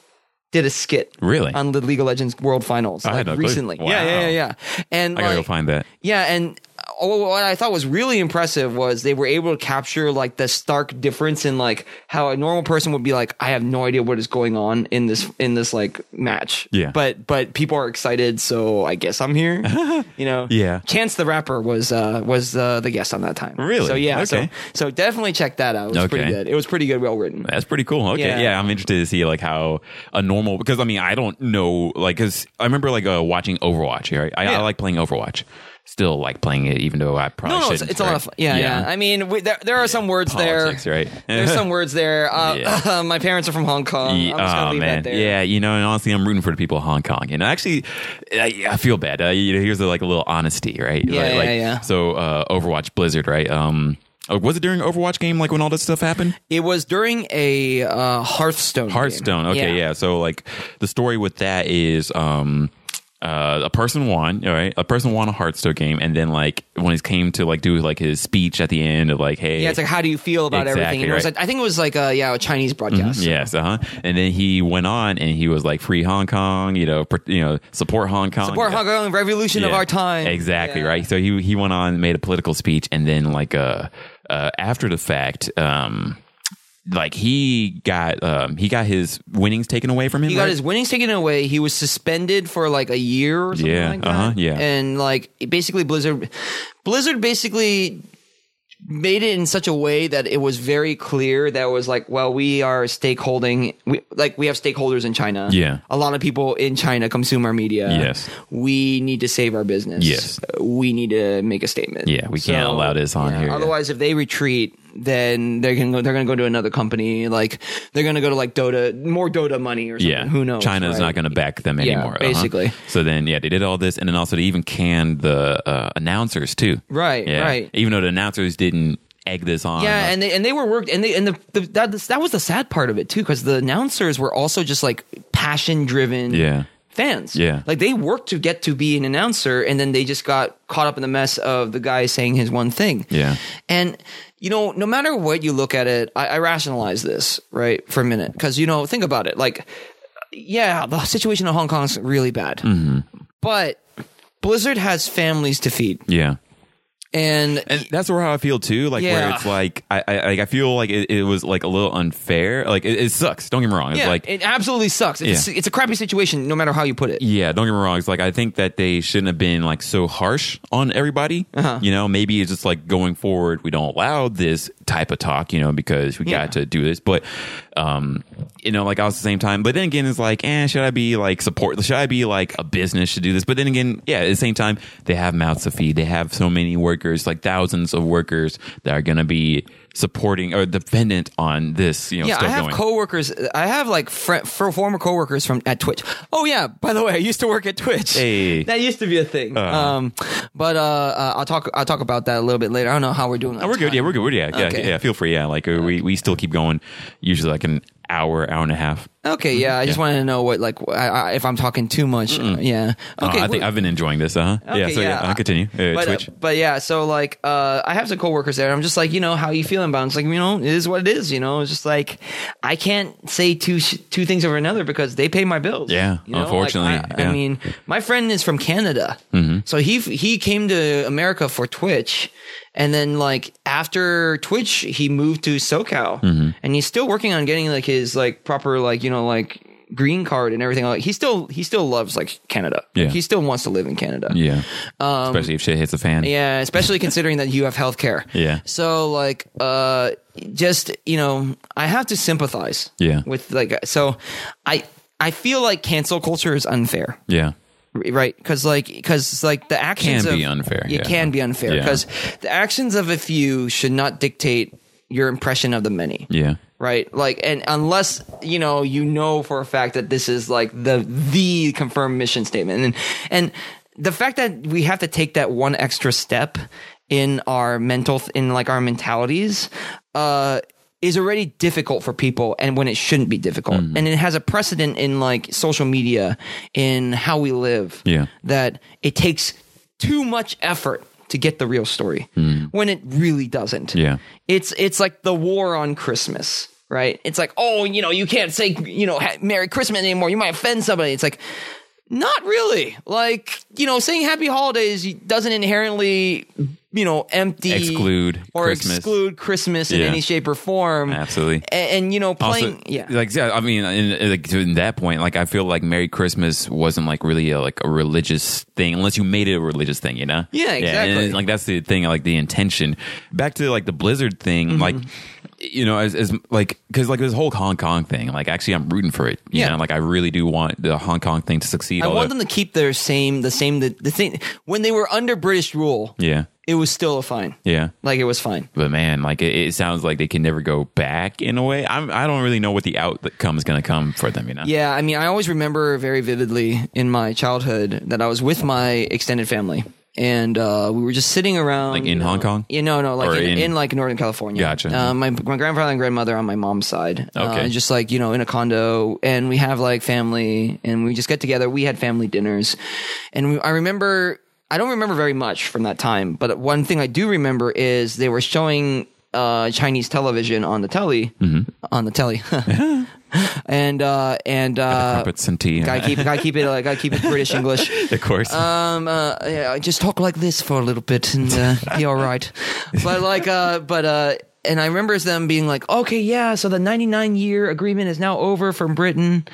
did a skit really on the League of Legends World Finals recently. Wow. Yeah. And I gotta go find that. Yeah, and what I thought was really impressive was they were able to capture like the stark difference in like how a normal person would be like, I have no idea what is going on in this like match. Yeah. But people are excited, so I guess I'm here. Yeah. Chance the Rapper was the guest on that time. Really? So yeah. Okay. So definitely check that out. It was pretty good. It was pretty good, well written. That's pretty cool. Okay. Yeah, I'm interested to see like how a normal, because I mean I don't know, like, because I remember like watching Overwatch. Right? I like playing Overwatch. Still like playing it, even though I probably shouldn't. No, it's a lot of fun. Yeah. I mean, there are some words politics, there. Right? There's some words there. My parents are from Hong Kong. I'm just going to leave that there. Yeah, and honestly, I'm rooting for the people of Hong Kong. And actually, I feel bad. Here's a little honesty, right? Yeah. So Overwatch, Blizzard, right? Was it during an Overwatch game, like when all this stuff happened? It was during a Hearthstone. Hearthstone, game. Okay, yeah. So like the story with that is, a person won a Hearthstone game, and then like when he came to like do like his speech at the end of like, hey, it's like, how do you feel about everything? And it was like, I think it was like a Chinese broadcast. Mm-hmm. Yes, and then he went on and he was like, free Hong Kong, support Hong Kong, revolution of our time, exactly, right? So he went on and made a political speech, and then like after the fact, like he got his winnings taken away from him. He got his winnings taken away. He was suspended for like a year or something like that. And like basically Blizzard basically made it in such a way that it was very clear that it was like, well, we are stakeholding, we have stakeholders in China. Yeah. A lot of people in China consume our media. Yes. We need to save our business. Yes. We need to make a statement. Yeah. We can't allow this on here. Otherwise, if they retreat, then they're going to go to another company. Like they're going to go to like Dota, more Dota money or something. Yeah. Who knows? China's not going to back them anymore. Yeah, basically. Uh-huh. So then, yeah, they did all this. And then also they even canned the announcers too. Right. Yeah. Right. Even though the announcers didn't egg this on. Yeah. Like, and they were worked that was the sad part of it too. Cause the announcers were also just like passion driven. Yeah. Fans. Yeah. Like they worked to get to be an announcer and then they just got caught up in the mess of the guy saying his one thing. Yeah. And you know, no matter what you look at it, I rationalize this, right, for a minute. Because, you know, think about it. Like, yeah, the situation in Hong Kong is really bad. Mm-hmm. But Blizzard has families to feed. Yeah. And that's where how I feel too. Like where it's like I feel like it was like a little unfair. Like it sucks. Don't get me wrong. It's like it absolutely sucks. It's a crappy situation, no matter how you put it. Yeah, don't get me wrong. It's like I think that they shouldn't have been like so harsh on everybody. Uh-huh. You know, maybe it's just like going forward, we don't allow this type of talk. You know, because we got to do this. But you know, like I was the same time. But then again, it's like, should I be like support? Should I be like a business should do this? But then again, yeah, at the same time, they have mouths to feed. They have so many workers. Like thousands of workers that are going to be supporting or dependent on this, you know. Yeah, stuff I have going. Coworkers. I have like former coworkers from at Twitch. Oh yeah, by the way, I used to work at Twitch. Hey, that used to be a thing. But I'll talk about that a little bit later. I don't know how we're doing. We're good. Yeah, we're good. Yeah. Feel free. Yeah, like we still keep going. Usually, like an hour and a half. Okay, yeah. I just wanted to know what, like, if I'm talking too much. Yeah. Okay. I think I've been enjoying this. Okay, yeah. So I'll continue. Twitch. But yeah. So like, I have some coworkers there. And I'm just like, you know, how you feeling about it? It's like, you know, it is what it is. You know, it's just like I can't say two things over another because they pay my bills. Yeah. You know? Unfortunately, like, I mean, my friend is from Canada, so he came to America for Twitch. And then, like, after Twitch, he moved to SoCal, and he's still working on getting like his like proper, like, you know, like green card and everything. Like he still loves like Canada. Yeah. Like, he still wants to live in Canada. Yeah, especially if shit hits the fan. Yeah, especially considering that you have healthcare. Yeah. So like, just, you know, I have to sympathize. Yeah. With like, so I feel like cancel culture is unfair. Yeah. Right, because the actions can be unfair. It can be unfair because the actions of a few should not dictate your impression of the many. Yeah, right. Like, and unless you know for a fact that this is like the confirmed mission statement, and the fact that we have to take that one extra step in our our mentalities. Is already difficult for people, and when it shouldn't be difficult, and it has a precedent in like social media, in how we live, that it takes too much effort to get the real story when it really doesn't. Yeah, it's like the war on Christmas, right? It's like, oh, you know, you can't say, you know, Merry Christmas anymore. You might offend somebody. It's like, not really. Like, you know, saying Happy Holidays doesn't inherently, you know, exclude Christmas in any shape or form. Absolutely. And you know, playing, also, I mean, in that point, like, I feel like Merry Christmas wasn't like really a religious thing, unless you made it a religious thing, you know? Yeah, exactly. And like, that's the thing, like the intention. Back to like the Blizzard thing, like, you know, as like, because like this whole Hong Kong thing, like, actually I'm rooting for it. You know, like I really do want the Hong Kong thing to succeed. I want them to keep their the thing when they were under British rule. Yeah. It was still a fine. Yeah. Like, it was fine. But, man, like, it sounds like they can never go back in a way. I don't really know what the outcome is going to come for them, you know? Yeah, I mean, I always remember very vividly in my childhood that I was with my extended family. And we were just sitting around. Like in Hong Kong? You know, no, like in like Northern California. Gotcha. My grandfather and grandmother on my mom's side. Okay. Just like, you know, in a condo. And we have like family. And we just get together. We had family dinners. And I remember... I don't remember very much from that time, but one thing I do remember is they were showing Chinese television on the telly, and puppets and tea. Gotta keep it British English, of course. Just talk like this for a little bit and be all right. And I remember them being like, okay, yeah, so the 99-year agreement is now over from Britain,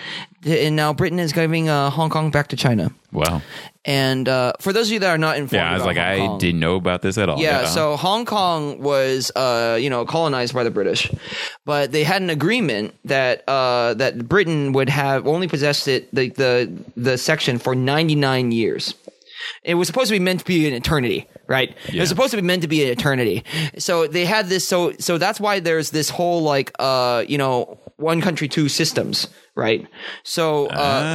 and now Britain is giving Hong Kong back to China. Wow. And for those of you that are not informed, I didn't know about this at all. Yeah, so Hong Kong was, colonized by the British, but they had an agreement that that Britain would have only possessed it the section for 99 years. It was supposed to be meant to be an eternity, right? Yeah. It was supposed to be meant to be an eternity. So they had this. So that's why there's this whole one country, two systems. Right. So,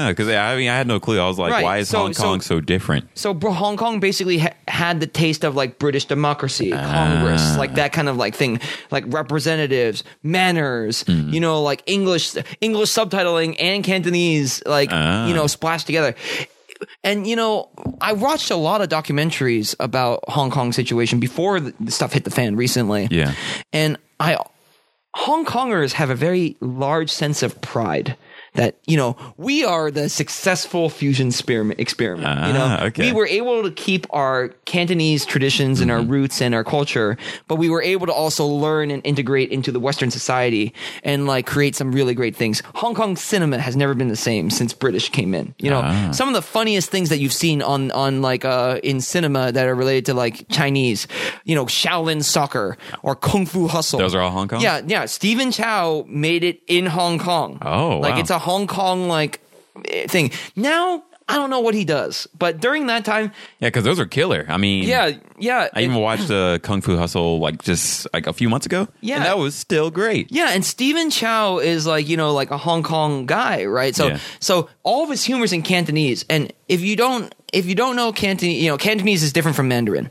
because I had no clue. I was like, why is Hong Kong so different? So Hong Kong basically had the taste of like British democracy, Congress, like that kind of like thing, like representatives, manners, like English subtitling and Cantonese, splashed together. And, I watched a lot of documentaries about Hong Kong situation before the stuff hit the fan recently. Yeah. And Hong Kongers have a very large sense of pride. That, we are the successful fusion experiment. We were able to keep our Cantonese traditions and our roots and our culture, but we were able to also learn and integrate into the Western society and like create some really great things. Hong Kong cinema has never been the same since British came in. Some of the funniest things that you've seen on in cinema that are related to like Chinese, Shaolin soccer or Kung Fu Hustle. Those are all Hong Kong? Yeah, yeah. Stephen Chow made it in Hong Kong. Oh, wow. It's a Hong Kong like thing. Now I don't know what he does, but during that time, yeah, because those are killer. I mean, yeah. I even watched the Kung Fu Hustle just a few months ago. Yeah, and that was still great. Yeah, and Stephen Chow is like a Hong Kong guy, right? So so all of his humor's in Cantonese, and if you don't know Cantonese, Cantonese is different from Mandarin,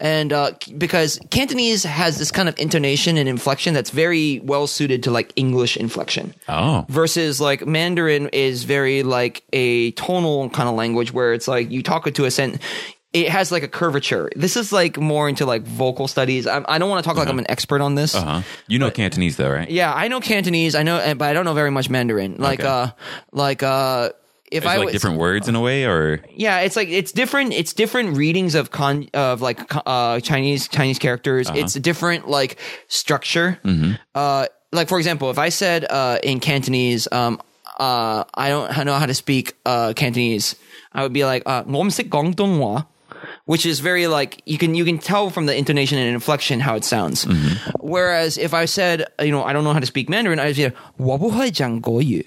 and because Cantonese has this kind of intonation and inflection that's very well suited to like English inflection. Oh, versus like Mandarin is very like a tonal kind of language where it's like you talk it to a sentence. It has like a curvature. This is like more into like vocal studies. I don't want to talk like I'm an expert on this. But Cantonese though, right? Yeah, I know Cantonese. I know, but I don't know very much Mandarin. Different words in a way, or it's different readings of Chinese characters. It's a different like structure. Like for example, if I said in Cantonese, I don't know how to speak Cantonese, I would be like 我不識廣東話, which is very like you can tell from the intonation and inflection how it sounds. Whereas if I said I don't know how to speak Mandarin, I'd say 我不會講國語.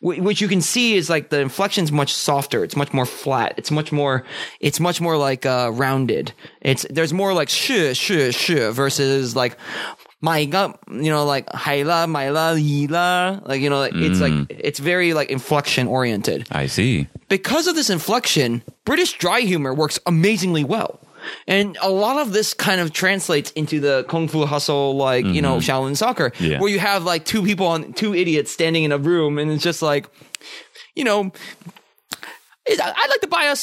Which you can see is like the inflection's much softer. It's much more flat. It's much more like rounded. There's more like sh versus like my god, like haila, maila, yila, it's very like inflection oriented. I see. Because of this inflection, British dry humor works amazingly well. And a lot of this kind of translates into the Kung Fu Hustle, Shaolin soccer, where you have like two idiots standing in a room, and it's just like, I'd like to buy a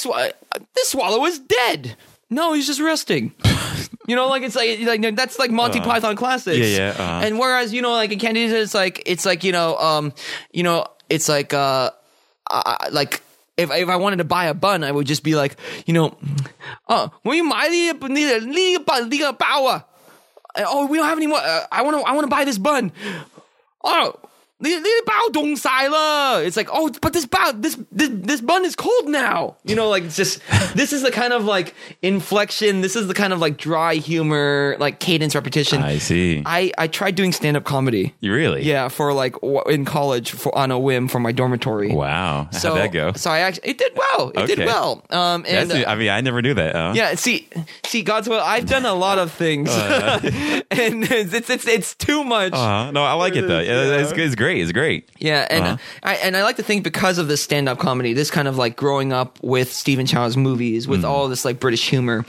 this swallow is dead. No, he's just resting. That's like Monty Python classics. Yeah, yeah. And whereas in Cantonese, If I wanted to buy a bun, I would just be like, when you buy the power, oh, we don't have any more. I want to buy this bun. Oh, it's like, oh, but this bun is cold now. It's just this is the kind of like inflection. This is the kind of like dry humor, like cadence repetition. I see. I tried doing stand-up comedy. You really? Yeah, for like in college on a whim for my dormitory. Wow. So, how'd that go? So I actually it did well. It did well. I never knew that. Yeah. See, God's will. I've done a lot of things, and it's too much. No, I like it though. Yeah. It's great. Is great. Yeah, and I like to think because of this stand-up comedy, this kind of like growing up with Stephen Chow's movies, with all this like British humor,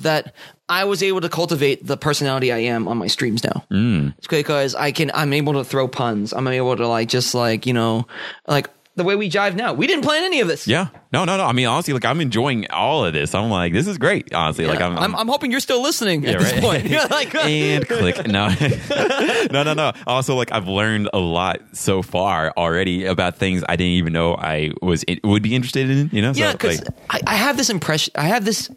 that I was able to cultivate the personality I am on my streams now. It's because I'm able to throw puns. I'm able to the way we jive now. We didn't plan any of this. Yeah. No. I mean, honestly, I'm enjoying all of this. I'm like, this is great. Honestly, yeah. I'm hoping you're still listening at this point. Yeah, and click. No. No. Also, I've learned a lot so far already about things I didn't even know I would be interested in. Yeah, because I have this impression. I have this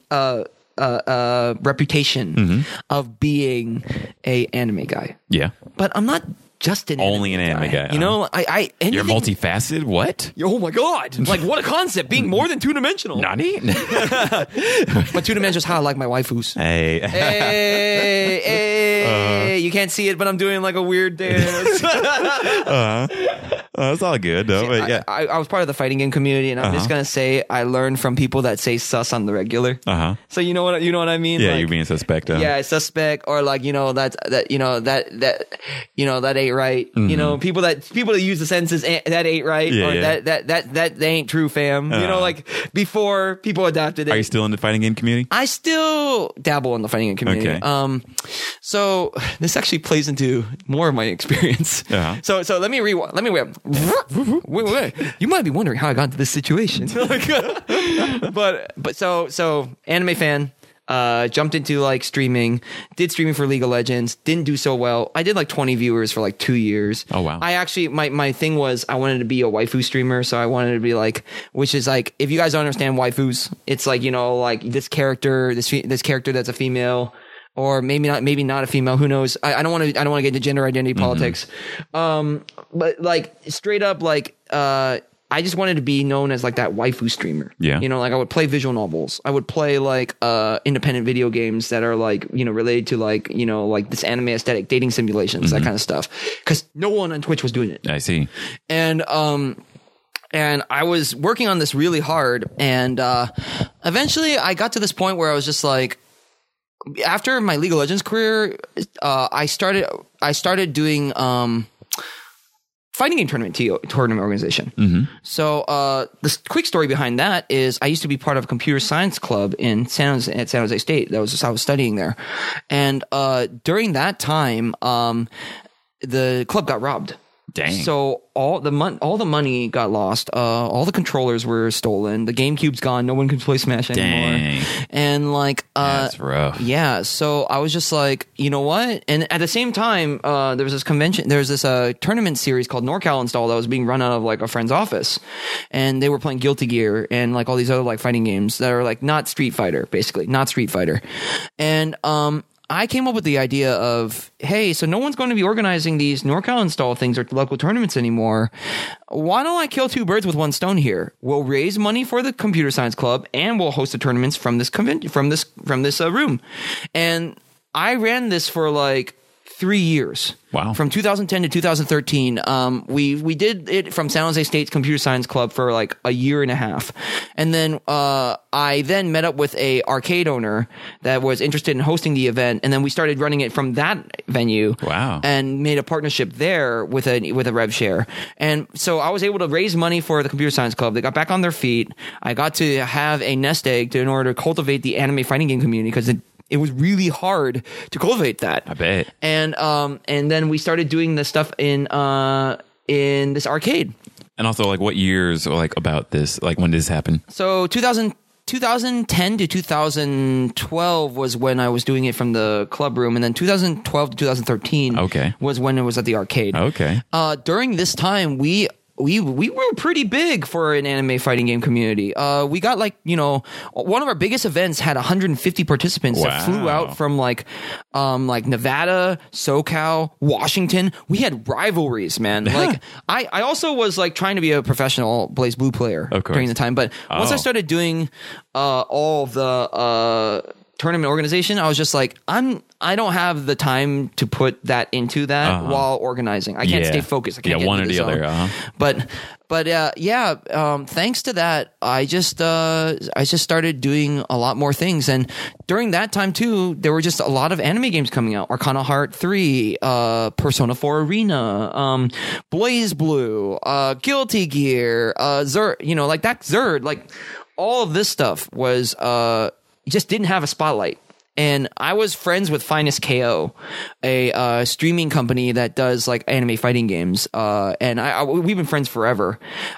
reputation of being an anime guy. Yeah, but I'm not. just an only anime guy. You know, I you're multifaceted. What? Oh my god! Like what a concept, being more than 2-dimensional. Nani? But 2 dimensions is how I like my waifus. Hey, hey, hey! You can't see it, but I'm doing like a weird dance. That's all good though. But yeah, I was part of the fighting game community, and I'm just gonna say I learned from people that say "sus" on the regular. So you know what I mean? Yeah, like, you're being suspect. Yeah, suspect, or like that ain't right. You know, people that use the sentences that ain't right, or that they ain't true, fam. You know, like before people adopted it. Are you still in the fighting game community? I still dabble in the fighting game community. Okay. So this actually plays into more of my experience. So let me rewind. Wait. You might be wondering how I got into this situation. but so anime fan. Jumped into like streaming, did streaming for League of Legends, didn't do so well. I did like 20 viewers for like 2 years. Oh wow. I actually, my thing was I wanted to be a waifu streamer. So I wanted to be like, which is like, if you guys don't understand waifus, it's like, you know, like this character that's a female, or maybe not a female, who knows. I don't want to get into gender identity politics. But like straight up, like I just wanted to be known as like that waifu streamer. Yeah. You know, like I would play visual novels. I would play like independent video games that are like, you know, related to like, you know, like this anime aesthetic, dating simulations, that kind of stuff. Because no one on Twitch was doing it. I see. And I was working on this really hard. And eventually I got to this point where I was just like, after my League of Legends career, I started doing fighting game tournament organization. So the quick story behind that is I used to be part of a computer science club in San Jose State. That was just how I was studying there. And during that time, the club got robbed. Dang. So all the money got lost. All the controllers were stolen. The GameCube's gone. No one can play Smash anymore. Dang. And like, that's rough. Yeah. So I was just like, you know what? And at the same time, there was this convention. There's this tournament series called NorCal Install that was being run out of like a friend's office, and they were playing Guilty Gear and like all these other like fighting games that are like not Street Fighter. And I came up with the idea of, hey, so no one's going to be organizing these NorCal Install things or local tournaments anymore. Why don't I kill two birds with one stone here? We'll raise money for the computer science club, and we'll host the tournaments from this room. And I ran this for like 3 years. Wow. From 2010 to 2013, we did it from San Jose State's Computer Science Club for like a year and a half. And then I then met up with a arcade owner that was interested in hosting the event. And then we started running it from that venue. Wow. And made a partnership there with a rev share. And so I was able to raise money for the Computer Science Club. They got back on their feet. I got to have a nest egg in order to cultivate the anime fighting game community, because it was really hard to cultivate that. I bet. And then we started doing this stuff in this arcade. And also, like, what years, or like about this, like when did this happen? So 2010 to 2012 was when I was doing it from the club room, and then 2012 to 2013 was when it was at the arcade. Okay. During this time, we were pretty big for an anime fighting game community. We got like, you know, one of our biggest events had 150 participants that flew out from like Nevada, SoCal, Washington. We had rivalries, man. Like I also was like trying to be a professional BlazBlue player during the time, but once I started doing all the tournament organization, I was just like, I don't have the time to put that into that while organizing. I can't stay focused. I can't get one or the other. But thanks to that, I just started doing a lot more things. And during that time too, there were just a lot of anime games coming out. Arcana Heart 3, Persona 4 Arena, BlazBlue, Guilty Gear, Zerd, you know, like that Zerd, like all of this stuff was just didn't have a spotlight. And I was friends with Finest KO, a streaming company that does like anime fighting games. And we've been friends forever.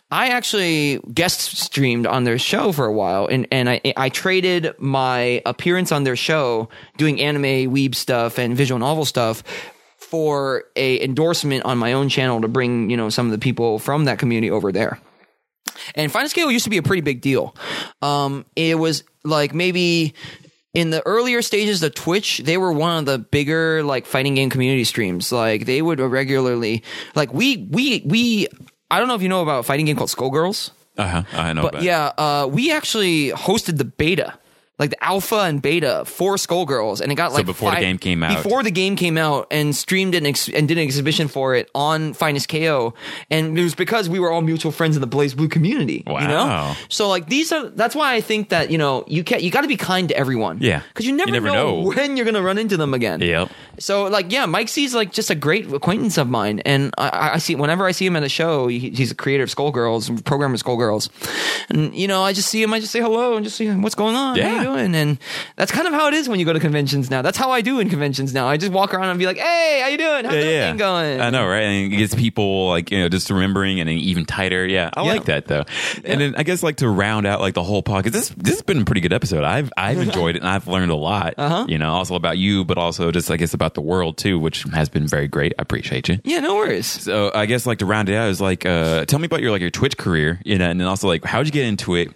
I actually guest streamed on their show for a while, and I traded my appearance on their show doing anime weeb stuff and visual novel stuff for a endorsement on my own channel to bring, you know, some of the people from that community over there. And Finest KO used to be a pretty big deal. It was like maybe in the earlier stages of Twitch, they were one of the bigger like fighting game community streams. Like they would regularly, like we I don't know if you know about a fighting game called Skullgirls. I know. But yeah, we actually hosted the beta, like the alpha and beta for Skullgirls, and it got like before the game came out, and streamed and did an exhibition for it on Finest KO, and it was because we were all mutual friends in the BlazBlue community. Wow! You know? So like that's why I think that you got to be kind to everyone. Yeah, because you never know when you're gonna run into them again. Yeah. So like Mike C's like just a great acquaintance of mine, and I see whenever I see him at a show, he's a creator of Skullgirls, programmer of Skullgirls, and I just see him, I just say hello, and just see what's going on. Yeah. And that's kind of how it is when you go to conventions now. That's how I do in conventions now. I just walk around and be like, "Hey, how you doing? How's everything going?" I know, right? And it gets people like just remembering and even tighter. Yeah, I like that though. Yeah. And then I guess like to round out like the whole podcast. This has been a pretty good episode. I've enjoyed it and I've learned a lot. Uh-huh. Also about you, but also just I guess about the world too, which has been very great. I appreciate you. Yeah, no worries. So I guess like to round it out is like tell me about your Twitch career, and then also like how'd you get into it.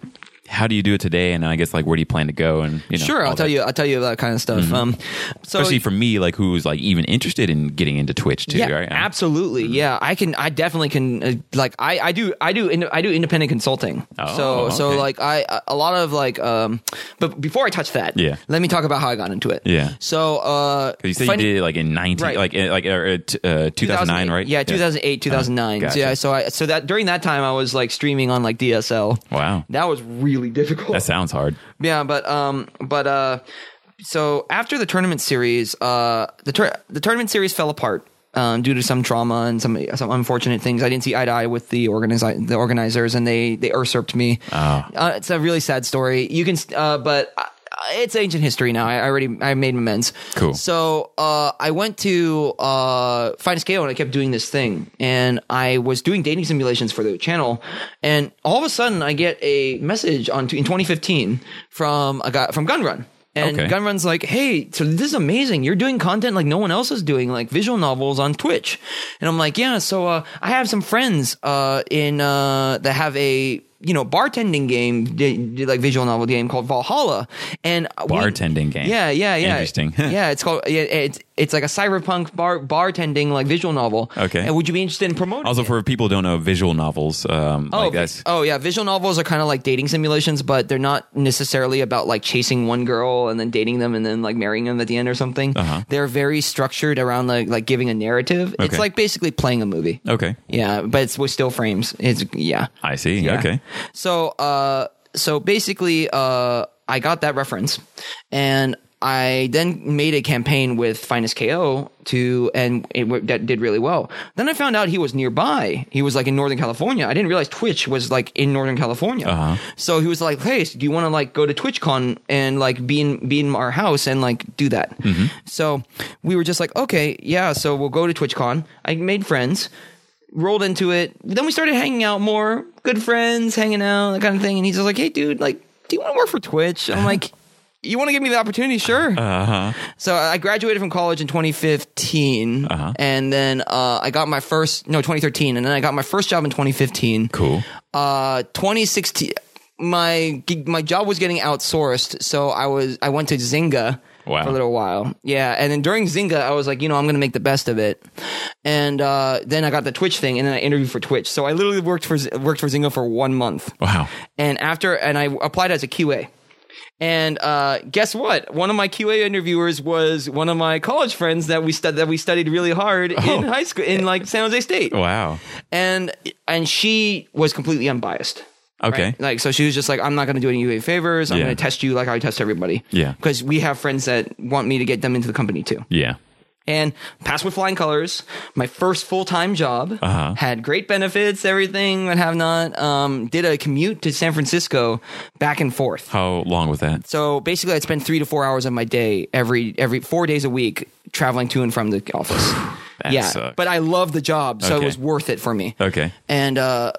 How do you do it today? And I guess like where do you plan to go? And sure, I'll tell you that kind of stuff. Mm-hmm. So especially for me, like who's like even interested in getting into Twitch too, right? Absolutely, yeah. I definitely can. I do independent consulting. So like but before I touch that, let me talk about how I got into it. Yeah. So because you said you did it like in 19, right. like 2009, right? Yeah, 2008, 2009. Gotcha. Yeah. So that during that time I was like streaming on like DSL. Wow, that was really difficult. That sounds hard. Yeah, but so after the tournament series, the tournament series fell apart due to some trauma and some unfortunate things. I didn't see eye to eye with the organizers, and they usurped me. It's a really sad story. You can, but it's ancient history now. I made amends. Cool. So I went to Finest KO and I kept doing this thing, and I was doing dating simulations for the channel, and all of a sudden I get a message in 2015 from a guy from Gunrun. And Gunrun's like, "Hey, so this is amazing. You're doing content like no one else is doing, like visual novels on Twitch." And I'm like, "Yeah, so I have some friends in that have a bartending game, like visual novel game called Valhalla." And bartending game. Yeah. Interesting. Yeah, it's called it's like a cyberpunk bartending like visual novel. Okay. And would you be interested in promoting? Also, for people who don't know, visual novels. Visual novels are kind of like dating simulations, but they're not necessarily about like chasing one girl and then dating them and then like marrying them at the end or something. Uh-huh. They're very structured around like giving a narrative. Okay. It's like basically playing a movie. Okay. Yeah, but it's with still frames. I see. Yeah. Okay. So basically, I got that reference, and I then made a campaign with Finest KO that did really well. Then I found out he was nearby. He was like in Northern California. I didn't realize Twitch was like in Northern California. Uh-huh. So he was like, "Hey, so do you want to like go to TwitchCon and like be in our house and like do that?" Mm-hmm. So we were just like, "Okay, yeah." So we'll go to TwitchCon. I made friends. Rolled into it. Then we started hanging out more. Good friends, hanging out, that kind of thing. And he's just like, "Hey, dude, like, do you want to work for Twitch?" I'm like, "You want to give me the opportunity? Sure." Uh-huh. So I graduated from college in 2015. Uh-huh. And then 2013. And then I got my first job in 2015. Cool. 2016, my job was getting outsourced. So I went to Zynga. Wow. For a little while. Yeah. And then during Zynga, I was like, I'm going to make the best of it. And then I got the Twitch thing, and then I interviewed for Twitch. So I literally worked for Zynga for 1 month. Wow. And I applied as a QA. And guess what? One of my QA interviewers was one of my college friends that we studied really hard in high school, in like San Jose State. Wow. And she was completely unbiased. Okay. Right? Like, so she was just like, "I'm not going to do any UA favors. I'm going to test you like I test everybody." Yeah. Because we have friends that want me to get them into the company too. Yeah. And passed with flying colors. My first full-time job. Uh-huh. Had great benefits, everything, and have not. Did a commute to San Francisco back and forth. How long was that? So basically, I'd spend 3 to 4 hours of my day every 4 days a week traveling to and from the office. That sucks. But I love the job, so it was worth it for me. Okay. And so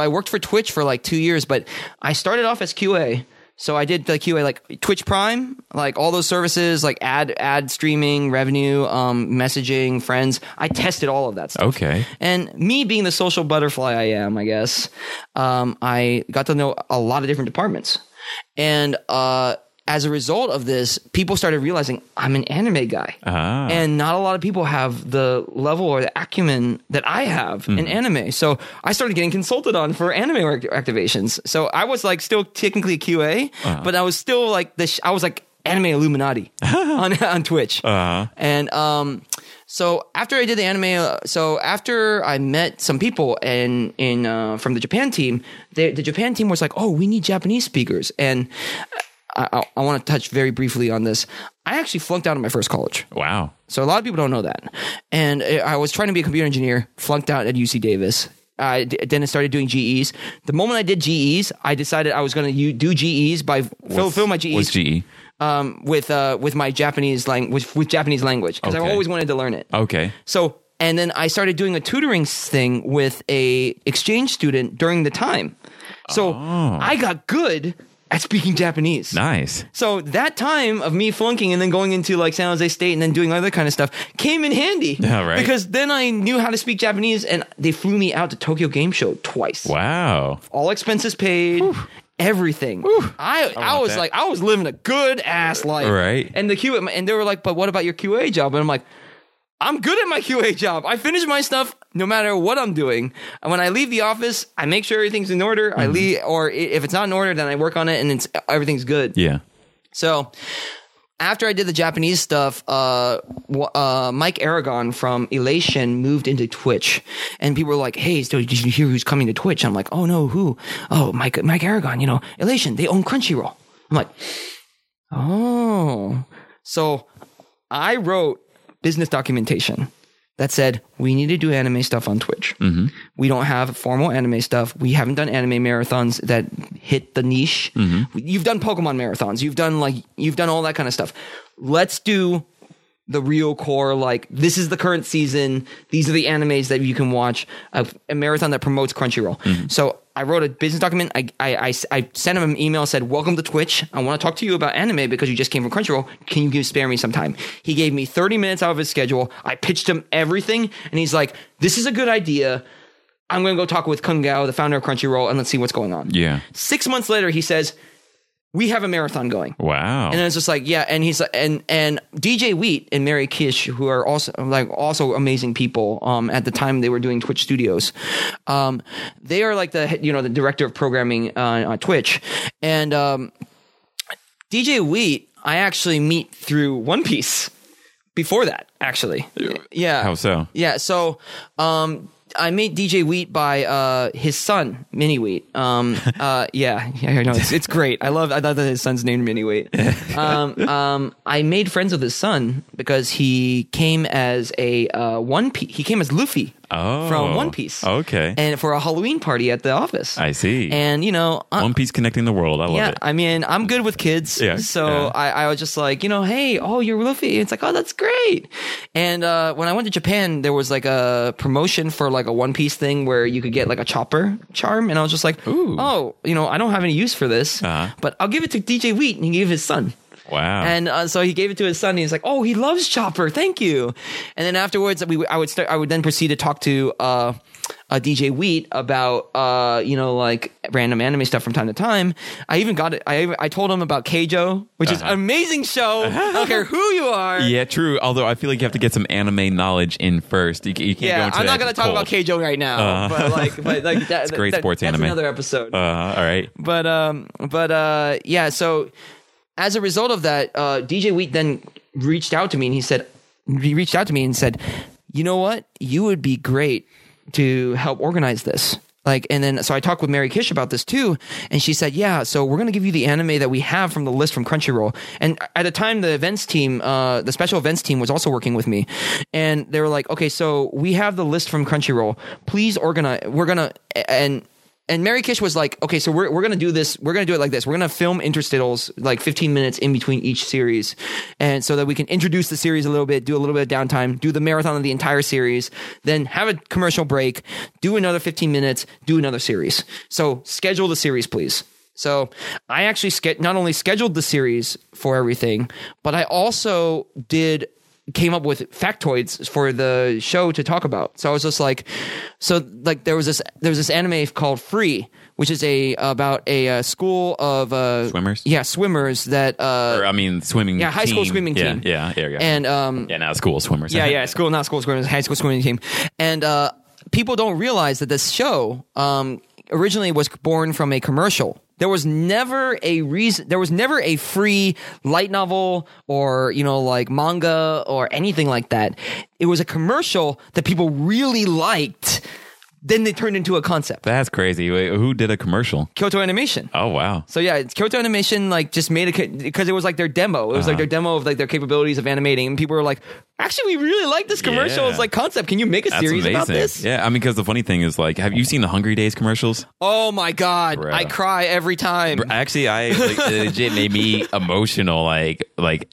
I worked for Twitch for like 2 years, but I started off as QA. So I did the QA like Twitch Prime, like all those services, like ad streaming, revenue, messaging, friends. I tested all of that stuff. Okay. And me being the social butterfly I am, I guess, I got to know a lot of different departments. And as a result of this, people started realizing I'm an anime guy. Ah. And not a lot of people have the level or the acumen that I have in anime. So I started getting consulted on for anime activations. So I was like still technically a QA, but I was still like the I was like anime Illuminati on Twitch. And so after I did the anime, so after I met some people and in from the Japan team, the Japan team was like, oh, we need Japanese speakers. And I want to touch very briefly on this. I actually flunked out of my first college. Wow. So a lot of people don't know that. And I was trying to be a computer engineer, flunked out at UC Davis. Then I started doing GEs. The moment I did GEs, I decided I was going to do GEs by fulfill my GEs. What's GE? With my Japanese language, with Japanese language, because I've always wanted to learn it. Okay. So, and then I started doing a tutoring thing with a exchange student during the time. So I got good at speaking Japanese. Nice. So that time of me flunking and then going into like San Jose State and then doing other kind of stuff came in handy. Yeah, right. Because then I knew how to speak Japanese, and they flew me out to Tokyo Game Show twice. Wow. All expenses paid. Whew. Everything. Whew. I was that. Like, I was living a good ass life. Right. And the QA, and they were like, but what about your QA job? And I'm like, I'm good at my QA job. I finish my stuff no matter what I'm doing. And when I leave the office, I make sure everything's in order. I leave, or if it's not in order, then I work on it and everything's good. Yeah. So after I did the Japanese stuff, Mike Aragon from Elation moved into Twitch, and people were like, "Hey, so did you hear who's coming to Twitch?" I'm like, "Oh no, who? Oh, Mike Aragon. You know, Elation. They own Crunchyroll." I'm like, "Oh." So I wrote business documentation that said, we need to do anime stuff on Twitch. Mm-hmm. We don't have formal anime stuff. We haven't done anime marathons that hit the niche. Mm-hmm. You've done Pokemon marathons. You've done all that kind of stuff. Let's do the real core, like, this is the current season. These are the animes that you can watch. A marathon that promotes Crunchyroll. Mm-hmm. So I wrote a business document. I sent him an email, said, welcome to Twitch. I want to talk to you about anime because you just came from Crunchyroll. Can you spare me some time? He gave me 30 minutes out of his schedule. I pitched him everything. And he's like, this is a good idea. I'm going to go talk with Kung Gao, the founder of Crunchyroll, and let's see what's going on. Yeah. 6 months later, he says, we have a marathon going. Wow. And it's just like, yeah. And he's like, and DJ Wheat and Mary Kish, who are also amazing people. At the time they were doing Twitch Studios. They are like the director of programming, on Twitch. And, DJ Wheat, I actually meet through One Piece before that, actually. Yeah. How so? Yeah. So, I made DJ Wheat by his son, Mini Wheat. I know it's great. I love that his son's named Mini Wheat. I made friends with his son because he came as he came as Luffy. Oh, from One Piece. Okay. And for a Halloween party at the office. I see. And, you know, One Piece connecting the world. I love it. I mean, I'm good with kids. Yeah. So yeah. I was just like, you know, hey, oh, you're Luffy. It's like, oh, that's great. And when I went to Japan, there was like a promotion for like a One Piece thing where you could get like a chopper charm. And I was just like, ooh. Oh, you know, I don't have any use for this, but I'll give it to DJ Wheat. And he gave his son. Wow. And so he gave it to his son. And he's like, oh, he loves Chopper. Thank you. And then afterwards, I would then proceed to talk to DJ Wheat about, you know, like random anime stuff from time to time. I told him about Keijo, which is an amazing show. I don't care who you are. Yeah, true. Although I feel like you have to get some anime knowledge in first. You can't go into I'm not going to talk about Keijo right now. But that's great sports anime. That's another episode. All right. But yeah, so as a result of that, DJ Wheat then reached out to me and said, you know what? You would be great to help organize this. Like, and then, so I talked with Mary Kish about this too. And she said, yeah, so we're going to give you the anime that we have from the list from Crunchyroll. And at the time, the events team, the special events team was also working with me. And they were like, okay, so we have the list from Crunchyroll. Please organize. We're going to, and Mary Kish was like, okay, so we're going to do this. We're going to do it like this. We're going to film interstitials, like 15 minutes in between each series. And so that we can introduce the series a little bit, do a little bit of downtime, do the marathon of the entire series, then have a commercial break, do another 15 minutes, do another series. So schedule the series, please. So I actually not only scheduled the series for everything, but I also came up with factoids for the show to talk about. So I was just like, there was this anime called Free, which is about a school of swimmers. Yeah, swimmers that swimming. Yeah, high school swimming team. Yeah, there you go. And not school swimmers. Yeah, school, not school swimmers, high school swimming team. And people don't realize that this show originally was born from a commercial. There was never a reason. There was never a free light novel or, like manga or anything like that. It was a commercial that people really liked. Then they turned into a concept. That's crazy. Wait, who did a commercial? Kyoto Animation. Oh, wow. So yeah, Kyoto Animation just made a, because it was like their demo. It was like their demo of their capabilities of animating. And people were like, actually, we really like this commercial. Yeah. It's like concept. Can you make a series about this? Yeah. I mean, because the funny thing is have you seen the Hungry Days commercials? Oh my God. Bruh. I cry every time. Actually, it legit made me emotional. Like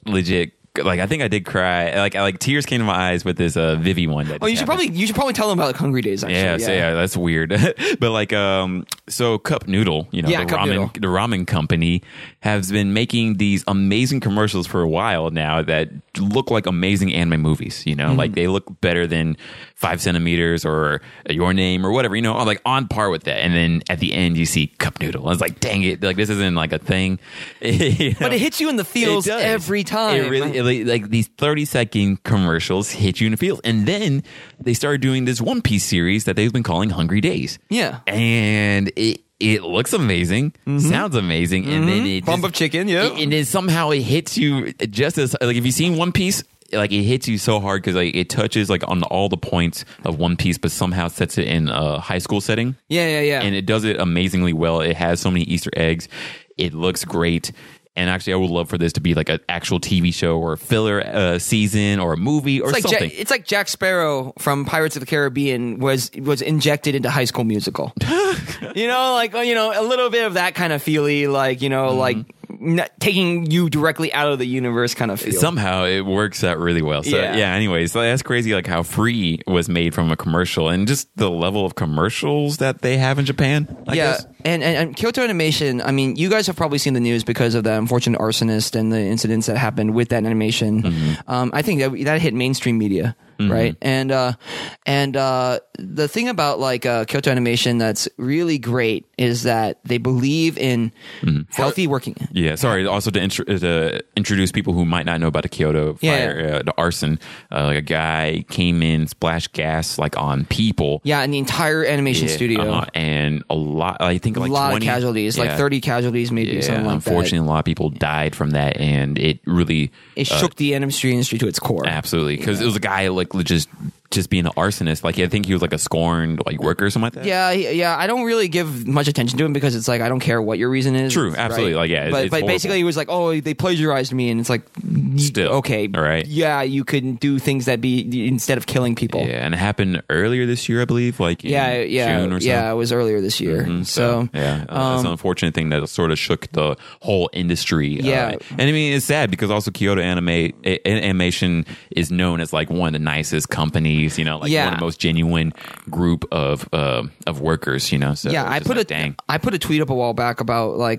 legit. I think I did cry. Like tears came to my eyes with this Vivi one. That you should probably tell them about Hungry Days. Actually. Yeah, yeah. So, yeah, that's weird. But so Cup Noodle, the ramen company, has been making these amazing commercials for a while now that look like amazing anime movies. Mm-hmm. They look better than 5 centimeters or Your Name or whatever. On par with that. And then at the end, you see Cup Noodle. I was like, dang it! This isn't a thing. But it hits you in the feels every time. It really. These 30-second commercials hit you in the feels. And then they started doing this One Piece series that they've been calling Hungry Days. Yeah. And it looks amazing, mm-hmm. sounds amazing, mm-hmm. and then it bump of chicken, yeah. And then somehow it hits you just as if you've seen One Piece, it hits you so hard because it touches on all the points of One Piece, but somehow sets it in a high school setting. Yeah. And it does it amazingly well. It has so many Easter eggs. It looks great. And actually, I would love for this to be an actual TV show or a filler season or a movie or something. It's like Jack Sparrow from Pirates of the Caribbean was injected into High School Musical. A little bit of that kind of feely, mm-hmm. Taking you directly out of the universe kind of feel. Somehow it works out really well. So yeah anyways, that's crazy how Free was made from a commercial and just the level of commercials that they have in Japan. I guess. And Kyoto Animation, I mean, you guys have probably seen the news because of the unfortunate arsonist and the incidents that happened with that animation. Mm-hmm. I think that hit mainstream media. Mm-hmm. Right. And the thing about Kyoto Animation that's really great is that they believe in mm-hmm. healthy working. Yeah. Sorry. Also to introduce people who might not know about the Kyoto fire, the arson, a guy came in, splashed gas on people. Yeah. And the entire animation studio. And a lot, I think a lot 20, of casualties, 30 casualties, maybe something like that. Unfortunately, a lot of people died from that. And it really, it shook the industry to its core. Absolutely. Because it was a guy just being an arsonist, I think he was a scorned worker or something like that. Yeah. I don't really give much attention to him because it's I don't care what your reason is. True, absolutely. Right? But basically he was they plagiarized me, and it's still okay, all right. Yeah, you can do things that be instead of killing people. Yeah, and it happened earlier this year, I believe. June or so. Yeah, it was earlier this year. Mm-hmm, it's an unfortunate thing that sort of shook the whole industry. Yeah, and I mean it's sad because also Kyoto Animation is known as one of the nicest companies. One of the most genuine group of workers, So yeah, I put a tweet up a while back about a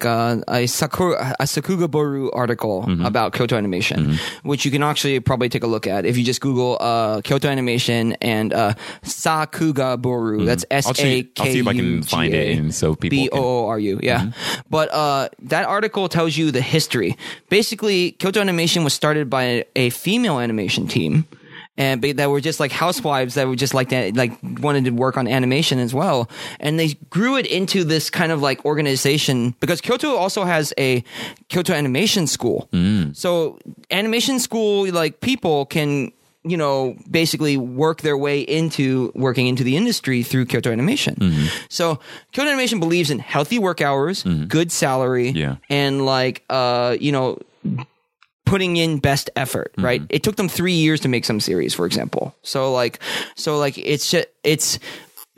Sakugaboru article mm-hmm. about Kyoto Animation, mm-hmm. which you can actually probably take a look at if you just Google Kyoto Animation and Sakugaboru. Mm-hmm. That's S-A-K-U-G-A. I'll see if I can find it, and so people B-O-O-R-U. Yeah, mm-hmm. But that article tells you the history. Basically, Kyoto Animation was started by a female animation team. And that were just housewives that were just wanted to work on animation as well, and they grew it into this kind of organization because Kyoto also has a Kyoto Animation School. Mm. So animation school people can basically work their way into working into the industry through Kyoto Animation. Mm-hmm. So Kyoto Animation believes in healthy work hours, mm-hmm. good salary, and putting in best effort, right? Mm-hmm. It took them 3 years to make some series, for example. So it's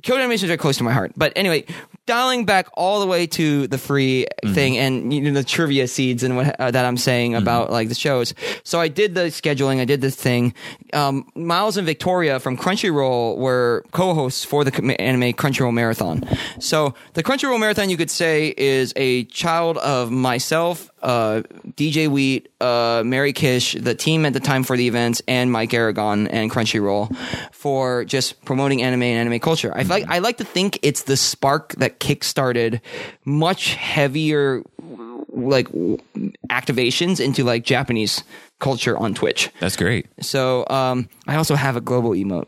Kyoto Animation is very close to my heart. But anyway, dialing back all the way to the Free mm-hmm. thing and the trivia seeds and what that I'm saying mm-hmm. about the shows. So I did the scheduling. I did this thing. Miles and Victoria from Crunchyroll were co-hosts for the anime Crunchyroll Marathon. So the Crunchyroll Marathon, you could say, is a child of myself, DJ Wheat, Mary Kish, the team at the time for the events, and Mike Aragon and Crunchyroll for just promoting anime and anime culture. I like to think it's the spark that kickstarted much heavier like activations into like Japanese culture on Twitch. That's great. So I also have a global emote.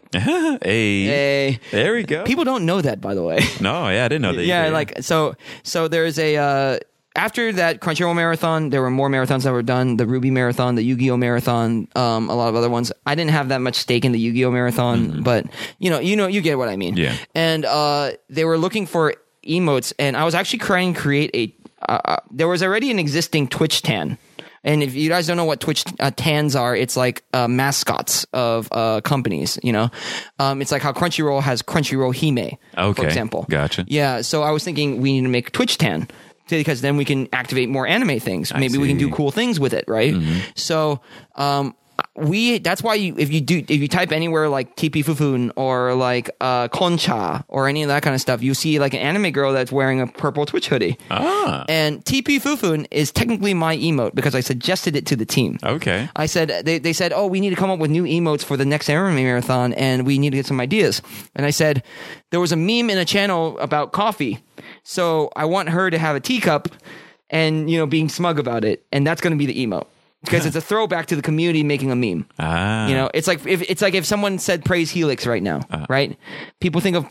Hey, there we go. People don't know that, by the way. No, yeah, I didn't know that. Yeah, either. Like so there's a after that Crunchyroll marathon, there were more marathons that were done. The Ruby marathon, the Yu-Gi-Oh marathon, a lot of other ones. I didn't have that much stake in the Yu-Gi-Oh marathon, but you know, you get what I mean. Yeah. And they were looking for emotes, and I was actually trying to create a. There was already an existing Twitch tan. And if you guys don't know what Twitch tans are, it's like mascots of companies, you know? It's like how Crunchyroll has Crunchyroll Hime, for example. Gotcha. Yeah, so I was thinking we need to make Twitch tan because then we can activate more anime things. Maybe we can do cool things with it, right? Mm-hmm. So that's why if you type anywhere like Tipi Fufun or like Concha or any of that kind of stuff, you see like an anime girl that's wearing a purple Twitch hoodie. And Tipi Fufun is technically my emote because I suggested it to the team. Okay. I said they said, "Oh, we need to come up with new emotes for the next anime marathon and we need to get some ideas." And I said there was a meme in a channel about coffee. So I want her to have a teacup and being smug about it, and that's going to be the emote. Because it's a throwback to the community making a meme. It's like if someone said praise Helix right now, right? People think of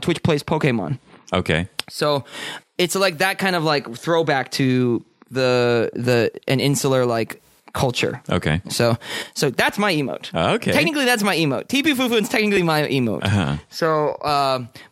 Twitch Plays Pokemon. Okay. So it's like that kind of like throwback to an insular like culture. Okay. So that's my emote. Okay. Technically, that's my emote. TP Fufu is technically my emote. So,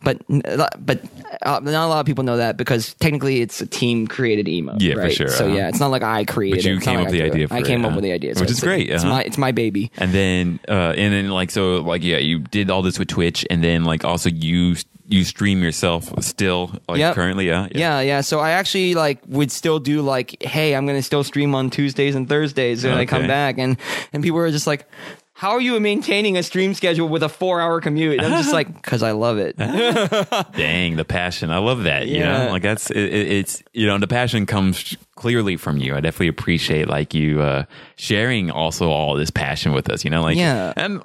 but not a lot of people know that because technically it's a team created emote. Yeah, right? For sure. So yeah, it's not like I created. But you came up with the idea. I came up with the idea, which is great. It's my baby. And then you did all this with Twitch, and then like also you stream yourself still, like currently, yeah. So I actually like would still do like, hey, I'm gonna still stream on Tuesdays and Thursdays when I come back, and people were just like, how are you maintaining a stream schedule with a 4-hour commute? And I'm just like, because I love it. Dang, the passion. I love that. Yeah. Like that's it's the passion comes clearly from you. I definitely appreciate like you sharing also all this passion with us. And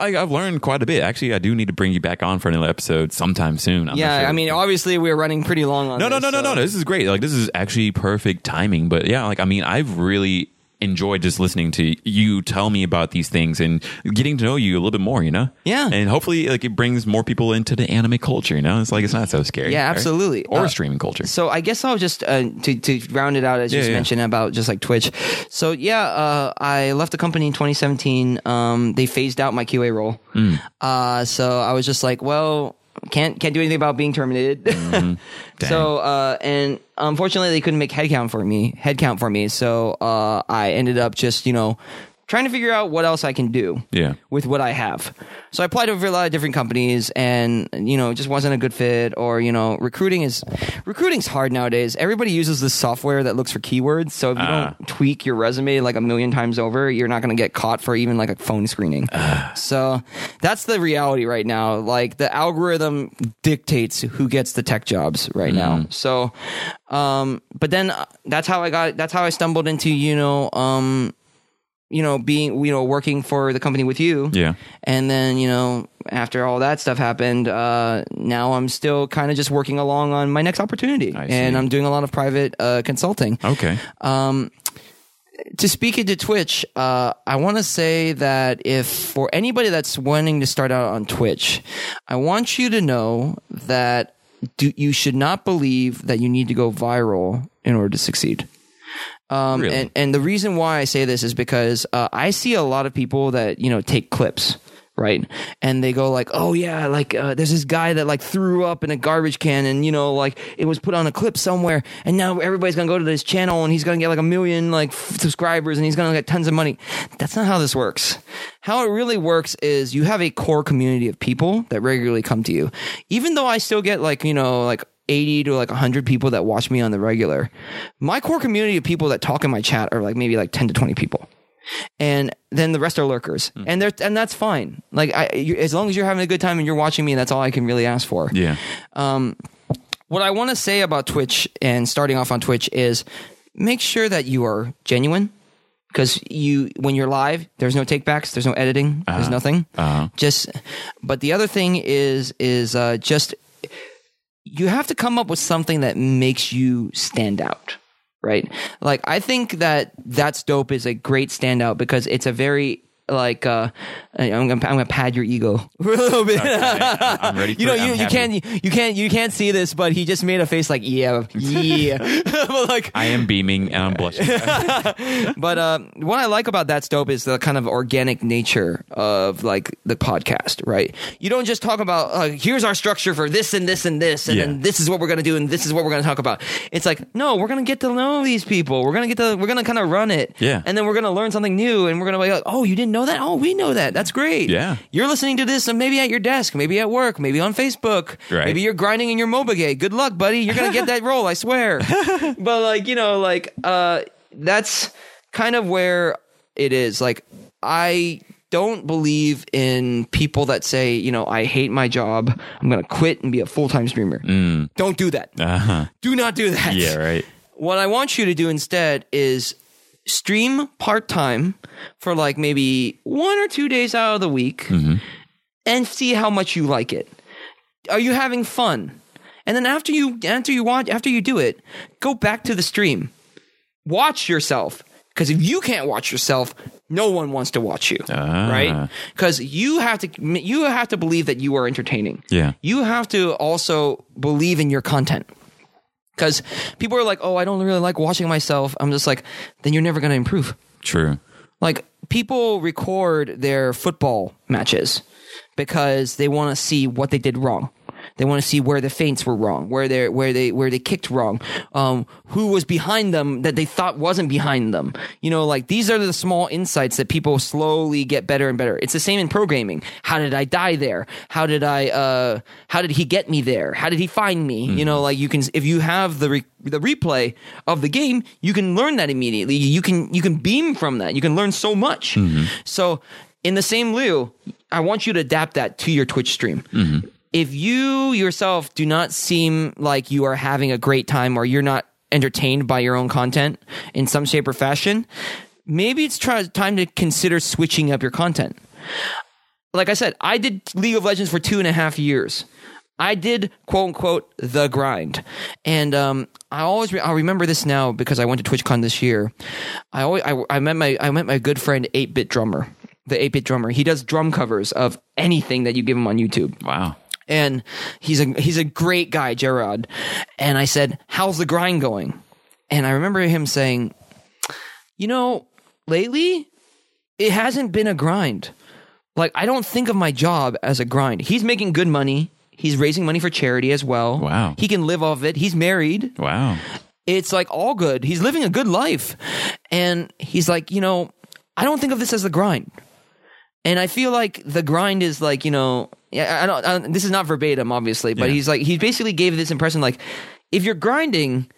I've learned quite a bit. Actually, I do need to bring you back on for another episode sometime soon. I'm not sure. I mean, obviously we're running pretty long on. No. This is great. Like this is actually perfect timing. But yeah, like I mean, I've really enjoyed just listening to you tell me about these things and getting to know you a little bit more, Yeah. And hopefully like it brings more people into the anime culture, It's like it's not so scary. Yeah, absolutely. Right? Or streaming culture. So I guess I'll just to round it out as you mentioned about just like Twitch. So I left the company in 2017. They phased out my QA role. So I was just like, well, can't do anything about being terminated. So and unfortunately they couldn't make headcount for me, so I ended up just trying to figure out what else I can do with what I have. So I applied over a lot of different companies, and it just wasn't a good fit. Or recruiting's hard nowadays. Everybody uses this software that looks for keywords. So if you don't tweak your resume like a million times over, you're not going to get caught for even like a phone screening. So that's the reality right now. Like the algorithm dictates who gets the tech jobs right now. So, but then that's how I stumbled into working for the company with you. Yeah. And then, after all that stuff happened, now I'm still kind of just working along on my next opportunity. And I'm doing a lot of private consulting. Okay. To speak into Twitch, I want to say that if for anybody that's wanting to start out on Twitch, I want you to know that you should not believe that you need to go viral in order to succeed. Really? And the reason why I say this is because I see a lot of people that take clips, right? And they go like, "Oh yeah, like there's this guy that like threw up in a garbage can, and like it was put on a clip somewhere, and now everybody's gonna go to this channel, and he's gonna get like a million like subscribers, and he's gonna get tons of money." That's not how this works. How it really works is you have a core community of people that regularly come to you. Even though I still get like 80 to like 100 people that watch me on the regular, my core community of people that talk in my chat are like maybe like 10 to 20 people, and then the rest are lurkers. And that's fine. Like as long as you're having a good time and you're watching me, that's all I can really ask for. What I want to say about Twitch and starting off on Twitch is make sure that you are genuine, because when you're live, there's no takebacks, there's no editing, there's nothing. But the other thing is just you have to come up with something that makes you stand out, right? Like, I think that That's Dope is a great standout because it's a very like I'm gonna pad your ego for a little bit. Okay, I'm ready. You can't see this, but he just made a face like yeah. But like, I am beaming and I'm blushing. But what I like about That's Dope is the kind of organic nature of like the podcast, right? You don't just talk about here's our structure for this and this and this, and then this is what we're gonna do and this is what we're gonna talk about. It's like, no, we're gonna get to know these people. We're gonna kind of run it, and then we're gonna learn something new, and we're gonna be like, oh, you didn't know that? Oh, we know that. That's great. Yeah. You're listening to this and maybe at your desk, maybe at work, maybe on Facebook. Right. Maybe you're grinding in your MOBA. Good luck, buddy. You're going to get that role, I swear. But like, you know, like that's kind of where it is. Like, I don't believe in people that say, you know, I hate my job, I'm going to quit and be a full-time streamer. Don't do that. Do not do that. Yeah, right. What I want you to do instead is stream part-time for like maybe 1 or 2 days out of the week, and see how much you like it. Are you having fun? And then after you do it, go back to the stream. Watch yourself, because if you can't watch yourself, no one wants to watch you, right? Because you have to believe that you are entertaining. Yeah. You have to also believe in your content. Because people are like, oh, I don't really like watching myself. I'm just like, then you're never going to improve. True. Like, people record their football matches because they want to see what they did wrong. They want to see where the feints were wrong, where they kicked wrong, who was behind them that they thought wasn't behind them. You know, like, these are the small insights that people slowly get better and better. It's the same in programming. How did I die there? How did he get me there? How did he find me? You know, like, you can, if you have the replay of the game, you can learn that immediately. You can beam from that. You can learn so much. So in the same lieu, I want you to adapt that to your Twitch stream. If you yourself do not seem like you are having a great time, or you're not entertained by your own content in some shape or fashion, maybe it's time to consider switching up your content. Like I said, I did League of Legends for 2.5 years. I did, quote unquote, the grind. And I'll remember this now because I went to TwitchCon this year. I met my good friend 8-Bit Drummer, the 8-Bit Drummer. He does drum covers of anything that you give him on YouTube. Wow. And he's a great guy, Gerard. And I said, how's the grind going? And I remember him saying, you know, lately it hasn't been a grind. Like, I don't think of my job as a grind. He's making good money. He's raising money for charity as well. Wow. He can live off it. He's married. Wow. It's like all good. He's living a good life. And he's like, you know, I don't think of this as the grind. And I feel like the grind is like, you know, this is not verbatim, obviously, but he's like, he basically gave this impression like, if you're grinding,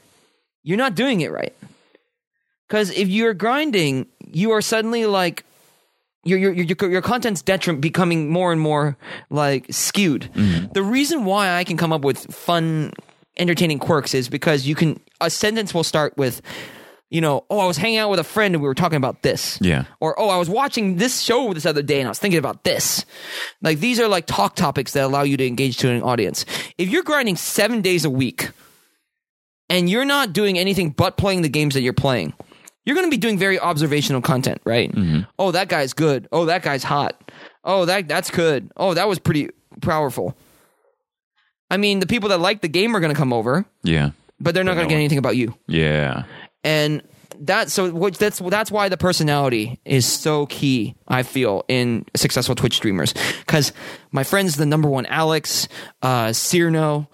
you're not doing it right. Because if you're grinding, you are suddenly like, your content's detriment becoming more and more like skewed. The reason why I can come up with fun, entertaining quirks is because a sentence will start with, you know, oh, I was hanging out with a friend and we were talking about this. Yeah. Or, oh, I was watching this show this other day and I was thinking about this. Like, these are like talk topics that allow you to engage to an audience. If you're grinding 7 days a week and you're not doing anything but playing the games that you're playing, you're going to be doing very observational content, right? Oh, that guy's good. Oh, that guy's hot. Oh, that's good. Oh, that was pretty powerful. I mean, the people that like the game are going to come over. Yeah. But they're not going to get anything about you. Yeah. And that's why the personality is so key, I feel, in successful Twitch streamers. Because my friends, the number one Alex, Cyrno,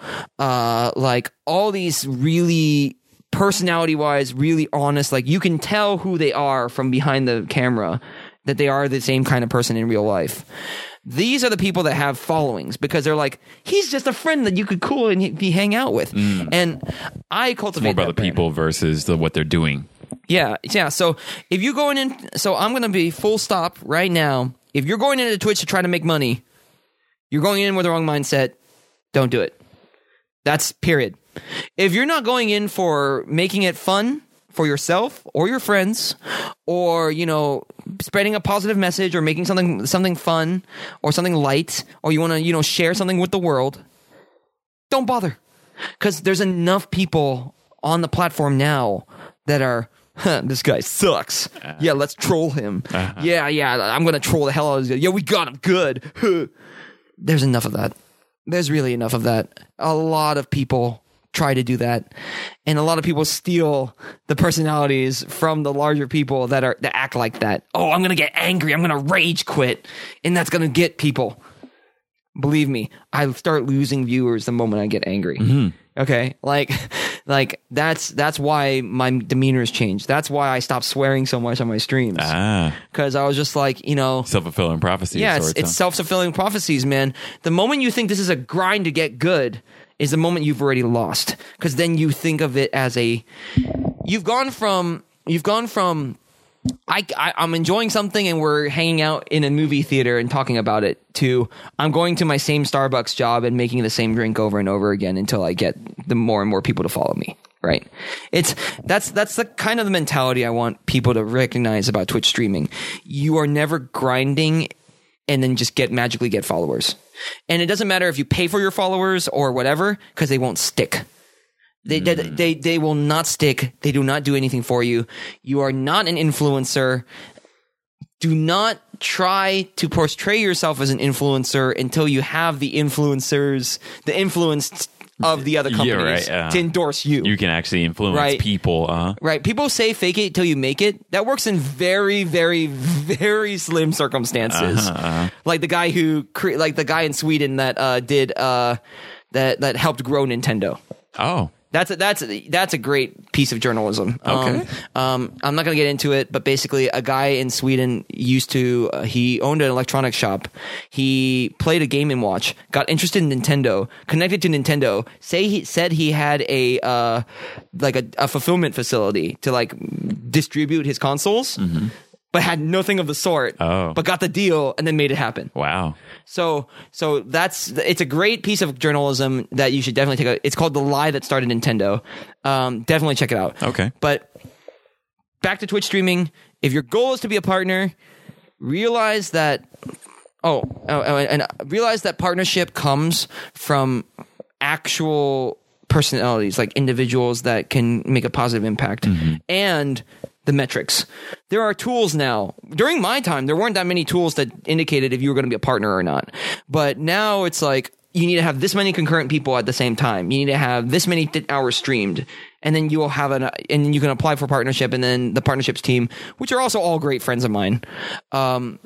like all these really personality-wise, really honest, like you can tell who they are from behind the camera, that they are the same kind of person in real life. These are the people that have followings because they're like, he's just a friend that you could cool and be hang out with. And I cultivate more about the people versus what they're doing. Yeah. So if you going in, so I'm going to be full stop right now. If you're going into Twitch to try to make money, you're going in with the wrong mindset. Don't do it. That's period. If you're not going in for making it fun, for yourself or your friends, or, you know, spreading a positive message or making something fun or something light, or you want to, you know, share something with the world, don't bother, because there's enough people on the platform now that are, this guy sucks. Yeah, let's troll him. Uh-huh. Yeah, I'm going to troll the hell out of this guy. Yeah, we got him good. There's enough of that. There's really enough of that. A lot of people try to do that, and a lot of people steal the personalities from the larger people that act like that. Oh, I'm gonna get angry, I'm gonna rage quit, and that's gonna get people. Believe me, I start losing viewers the moment I get angry. Mm-hmm. Okay, like that's why my demeanor has changed. That's why I stopped swearing so much on my streams. Because I was just like, you know, self-fulfilling prophecies. Yeah, it's self-fulfilling prophecies, man. The moment you think this is a grind to get good is the moment you've already lost, because then you think of it as you've gone from I'm enjoying something and we're hanging out in a movie theater and talking about it, to I'm going to my same Starbucks job and making the same drink over and over again until I get the more and more people to follow me. Right? That's the kind of the mentality I want people to recognize about Twitch streaming. You are never grinding and then just magically get followers. And it doesn't matter if you pay for your followers or whatever, because they won't stick. They will not stick. They do not do anything for you. You are not an influencer. Do not try to portray yourself as an influencer until you have the influence of the other companies to endorse you. You can actually influence people. Uh-huh. Right. People say fake it till you make it. That works in very, very, very slim circumstances. Uh-huh, uh-huh. Like the guy like the guy in Sweden that that helped grow Nintendo. Oh. That's a great piece of journalism. Okay. I'm not going to get into it, but basically a guy in Sweden he owned an electronics shop. He played a Game & Watch, got interested in Nintendo, connected to Nintendo. He said he had a fulfillment facility to distribute his consoles. Mm-hmm. But had nothing of the sort, but got the deal and then made it happen. Wow. So it's a great piece of journalism that you should definitely take out. It's called The Lie That Started Nintendo. Definitely check it out. Okay. But back to Twitch streaming. If your goal is to be a partner, realize that... and realize that partnership comes from actual personalities, like individuals that can make a positive impact. Mm-hmm. And... the metrics. There are tools now. During my time, there weren't that many tools that indicated if you were going to be a partner or not. But now it's like, you need to have this many concurrent people at the same time. You need to have this many hours streamed. And then you will have and then you can apply for partnership. And then the partnerships team, which are also all great friends of mine, will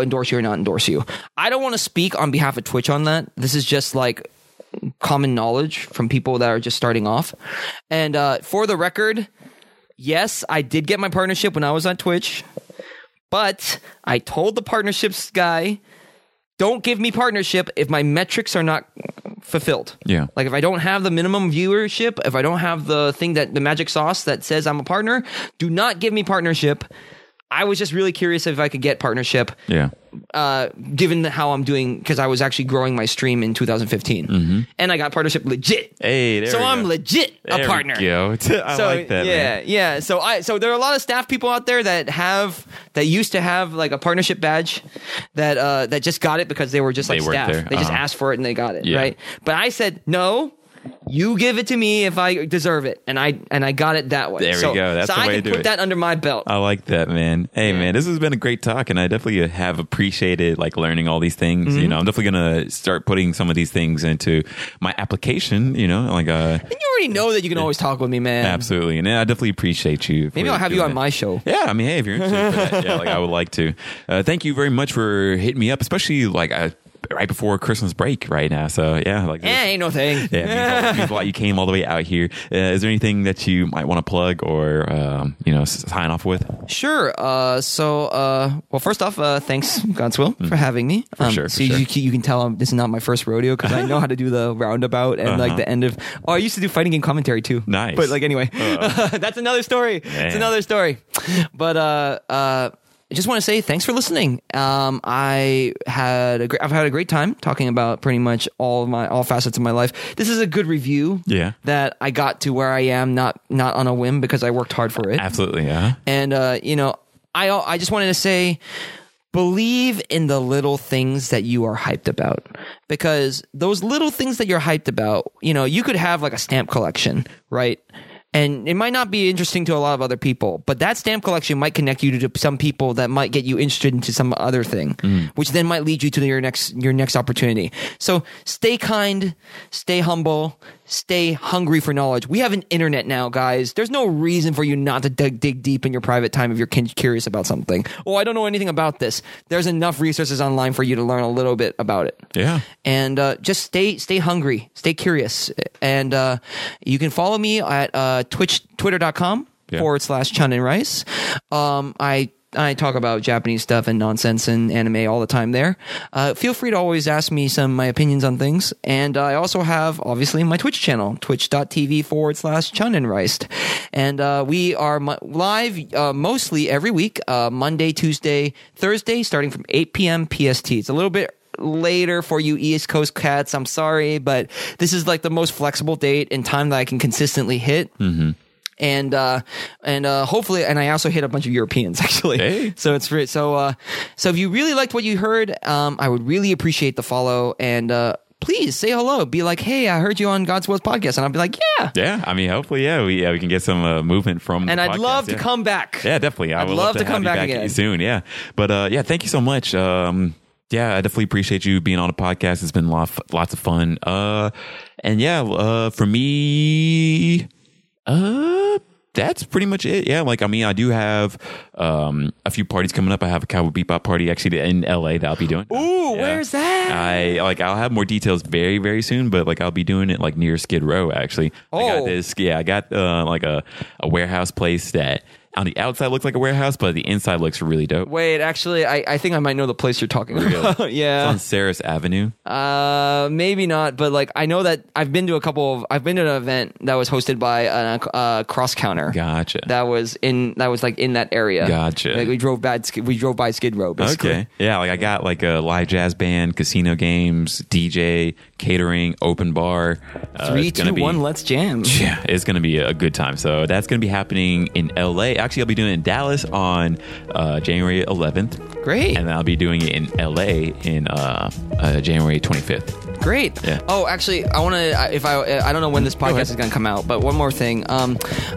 endorse you or not endorse you. I don't want to speak on behalf of Twitch on that. This is just like common knowledge from people that are just starting off. And for the record... yes, I did get my partnership when I was on Twitch, but I told the partnerships guy, don't give me partnership if my metrics are not fulfilled. Yeah. Like if I don't have the minimum viewership, if I don't have the magic sauce that says I'm a partner, do not give me partnership. I was just really curious if I could get partnership. Yeah. Given how I'm doing, because I was actually growing my stream in 2015, mm-hmm. and I got partnership legit. Hey, there so we I'm go. Legit there a partner. We go. I so, like that. Yeah, man. Yeah. So there are a lot of staff people out there that used to have like a partnership badge that just got it because they were just like staff. There. They just asked for it and they got it. Yeah. Right. But I said no. You give it to me if I deserve it, and I got it that way. There we go. That's the way to do it. So I can put that under my belt. I like that, man. Hey, man, this has been a great talk, and I definitely have appreciated learning all these things. Mm-hmm. You know, I'm definitely gonna start putting some of these things into my application. You know, and you already know that you can always talk with me, man. Absolutely, and I definitely appreciate you. Maybe I'll have you on my show. Yeah, I mean, hey, if you're interested, for that, I would like to. Thank you very much for hitting me up, especially right before Christmas break right now. So ain't no thing. Yeah, it means a lot. You came all the way out here. Is there anything that you might want to plug or sign off with? Sure. Well, first off, thanks Godswill for having me. For sure. You can tell this is not my first rodeo because I know how to do the roundabout and the end of. Oh, I used to do fighting game commentary too. Nice. But anyway, that's another story. It's another story. But I just want to say thanks for listening. I've had a great time talking about pretty much all facets of my life. This is a good review. Yeah. That I got to where I am not on a whim because I worked hard for it. Absolutely, yeah. And I just wanted to say, believe in the little things that you are hyped about, because those little things that you're hyped about, you could have like a stamp collection, right? And it might not be interesting to a lot of other people, but that stamp collection might connect you to some people that might get you interested into some other thing, which then might lead you to your next opportunity. So stay kind, stay humble, stay hungry for knowledge. We have an internet now, guys. There's no reason for you not to dig deep in your private time if you're curious about something. Oh, I don't know anything about this. There's enough resources online for you to learn a little bit about it. Yeah. And just stay hungry, stay curious. And you can follow me at twitter.com /Chun and Rice. I talk about Japanese stuff and nonsense and anime all the time there. Feel free to always ask me my opinions on things. And I also have, obviously, my Twitch channel, twitch.tv /Chun and Rice. And we are live mostly every week, Monday, Tuesday, Thursday, starting from 8 p.m. PST. It's a little bit later for you East Coast cats. I'm sorry, but this is like the most flexible date and time that I can consistently hit. Mm-hmm. And hopefully, and I also hit a bunch of Europeans actually. Hey. So it's free. So if you really liked what you heard, I would really appreciate the follow, and please say hello. Be like, hey, I heard you on God's Will's podcast, and I'll be like, yeah, yeah. I mean, hopefully, we can get some movement from. And the I'd podcast, love to come back. Yeah, definitely. I'd love to come back again soon. Yeah, but thank you so much. Yeah, I definitely appreciate you being on the podcast. It's been lots of fun. For me. That's pretty much it. Yeah, I do have a few parties coming up. I have a Cowboy Bebop party actually in LA that I'll be doing. Ooh, yeah. Where's that? I'll have more details very, very soon, but I'll be doing it near Skid Row actually. Oh. I got a warehouse place that on the outside looks like a warehouse, but the inside looks really dope. Wait, actually, I think I might know the place you're talking about. Yeah. It's on Ceres Avenue. Maybe not, but I know that I've been to an event that was hosted by a Cross Counter. Gotcha. That was in that area. Gotcha. We drove by Skid Row, basically. Okay. Yeah, I got a live jazz band, casino games, DJ, catering, open bar. 3, 2, 1, let's jam. Yeah, it's going to be a good time. So that's going to be happening in LA. Actually, I'll be doing it in Dallas on January 11th. Great. And then I'll be doing it in LA in January 25th. Great. Yeah. Oh, actually, I want to, if I don't know when this podcast is going to come out, but one more thing. I'm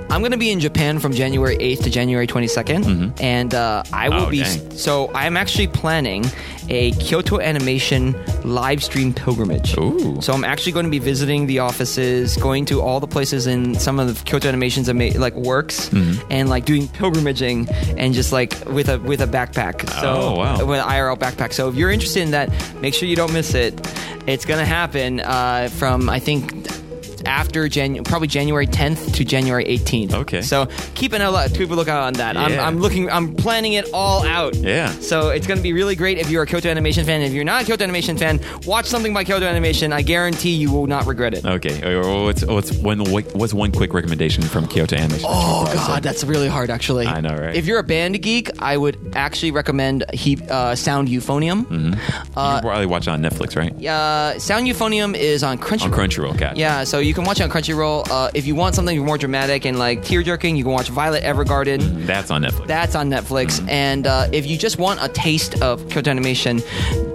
going to be in Japan from January 8th to January 22nd. Mm-hmm. And I will be, dang. So I'm actually planning a Kyoto Animation live stream pilgrimage. Ooh. So I'm actually going to be visiting the offices, going to all the places in some of the Kyoto Animation's works, mm-hmm. and doing pilgrimaging and just with a backpack. So, oh, wow. With an IRL backpack. So if you're interested in that, make sure you don't miss it. It's going to happen from, I think, after probably January 10th to January 18th. Okay. So keep a lookout on that. Yeah. I'm planning it all out. Yeah. So it's going to be really great if you're a Kyoto Animation fan. If you're not a Kyoto Animation fan, watch something by Kyoto Animation. I guarantee you will not regret it. Okay. What's one quick recommendation from Kyoto Animation? Oh, God, that's really hard, actually. I know, right? If you're a band geek, I would actually recommend Sound Euphonium. Mm-hmm. You probably watch it on Netflix, right? Yeah. Sound Euphonium is on Crunchyroll. On Crunchyroll, gotcha. Yeah, so you can watch it on Crunchyroll. If you want something more dramatic and tear-jerking, you can watch Violet Evergarden. Mm-hmm. That's on Netflix. Mm-hmm. And if you just want a taste of Kyoto Animation,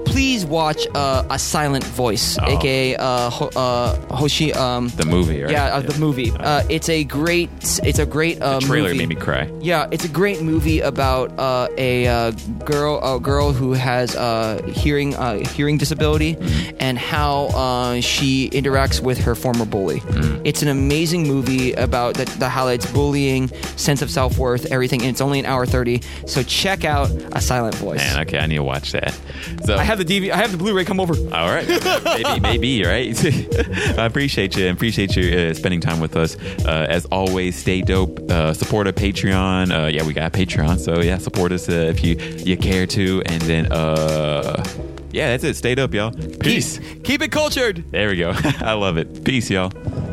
please watch A Silent Voice, a.k.a. Hoshi... the movie, right? Yeah, the movie. It's a great movie. The trailer made me cry. Yeah, it's a great movie about a girl who has hearing disability, mm-hmm. and how she interacts with her former bully. Mm-hmm. It's an amazing movie about that highlights bullying, sense of self-worth, everything, and it's only an hour 30, so check out A Silent Voice. Man, okay, I need to watch that. So I have I have the Blu-ray. Come over. All right. Maybe, right? I appreciate you. Spending time with us. As always, stay dope. Support our Patreon. We got Patreon. So, yeah, support us if you care to. And then, that's it. Stay dope, y'all. Peace. Keep it cultured. There we go. I love it. Peace, y'all.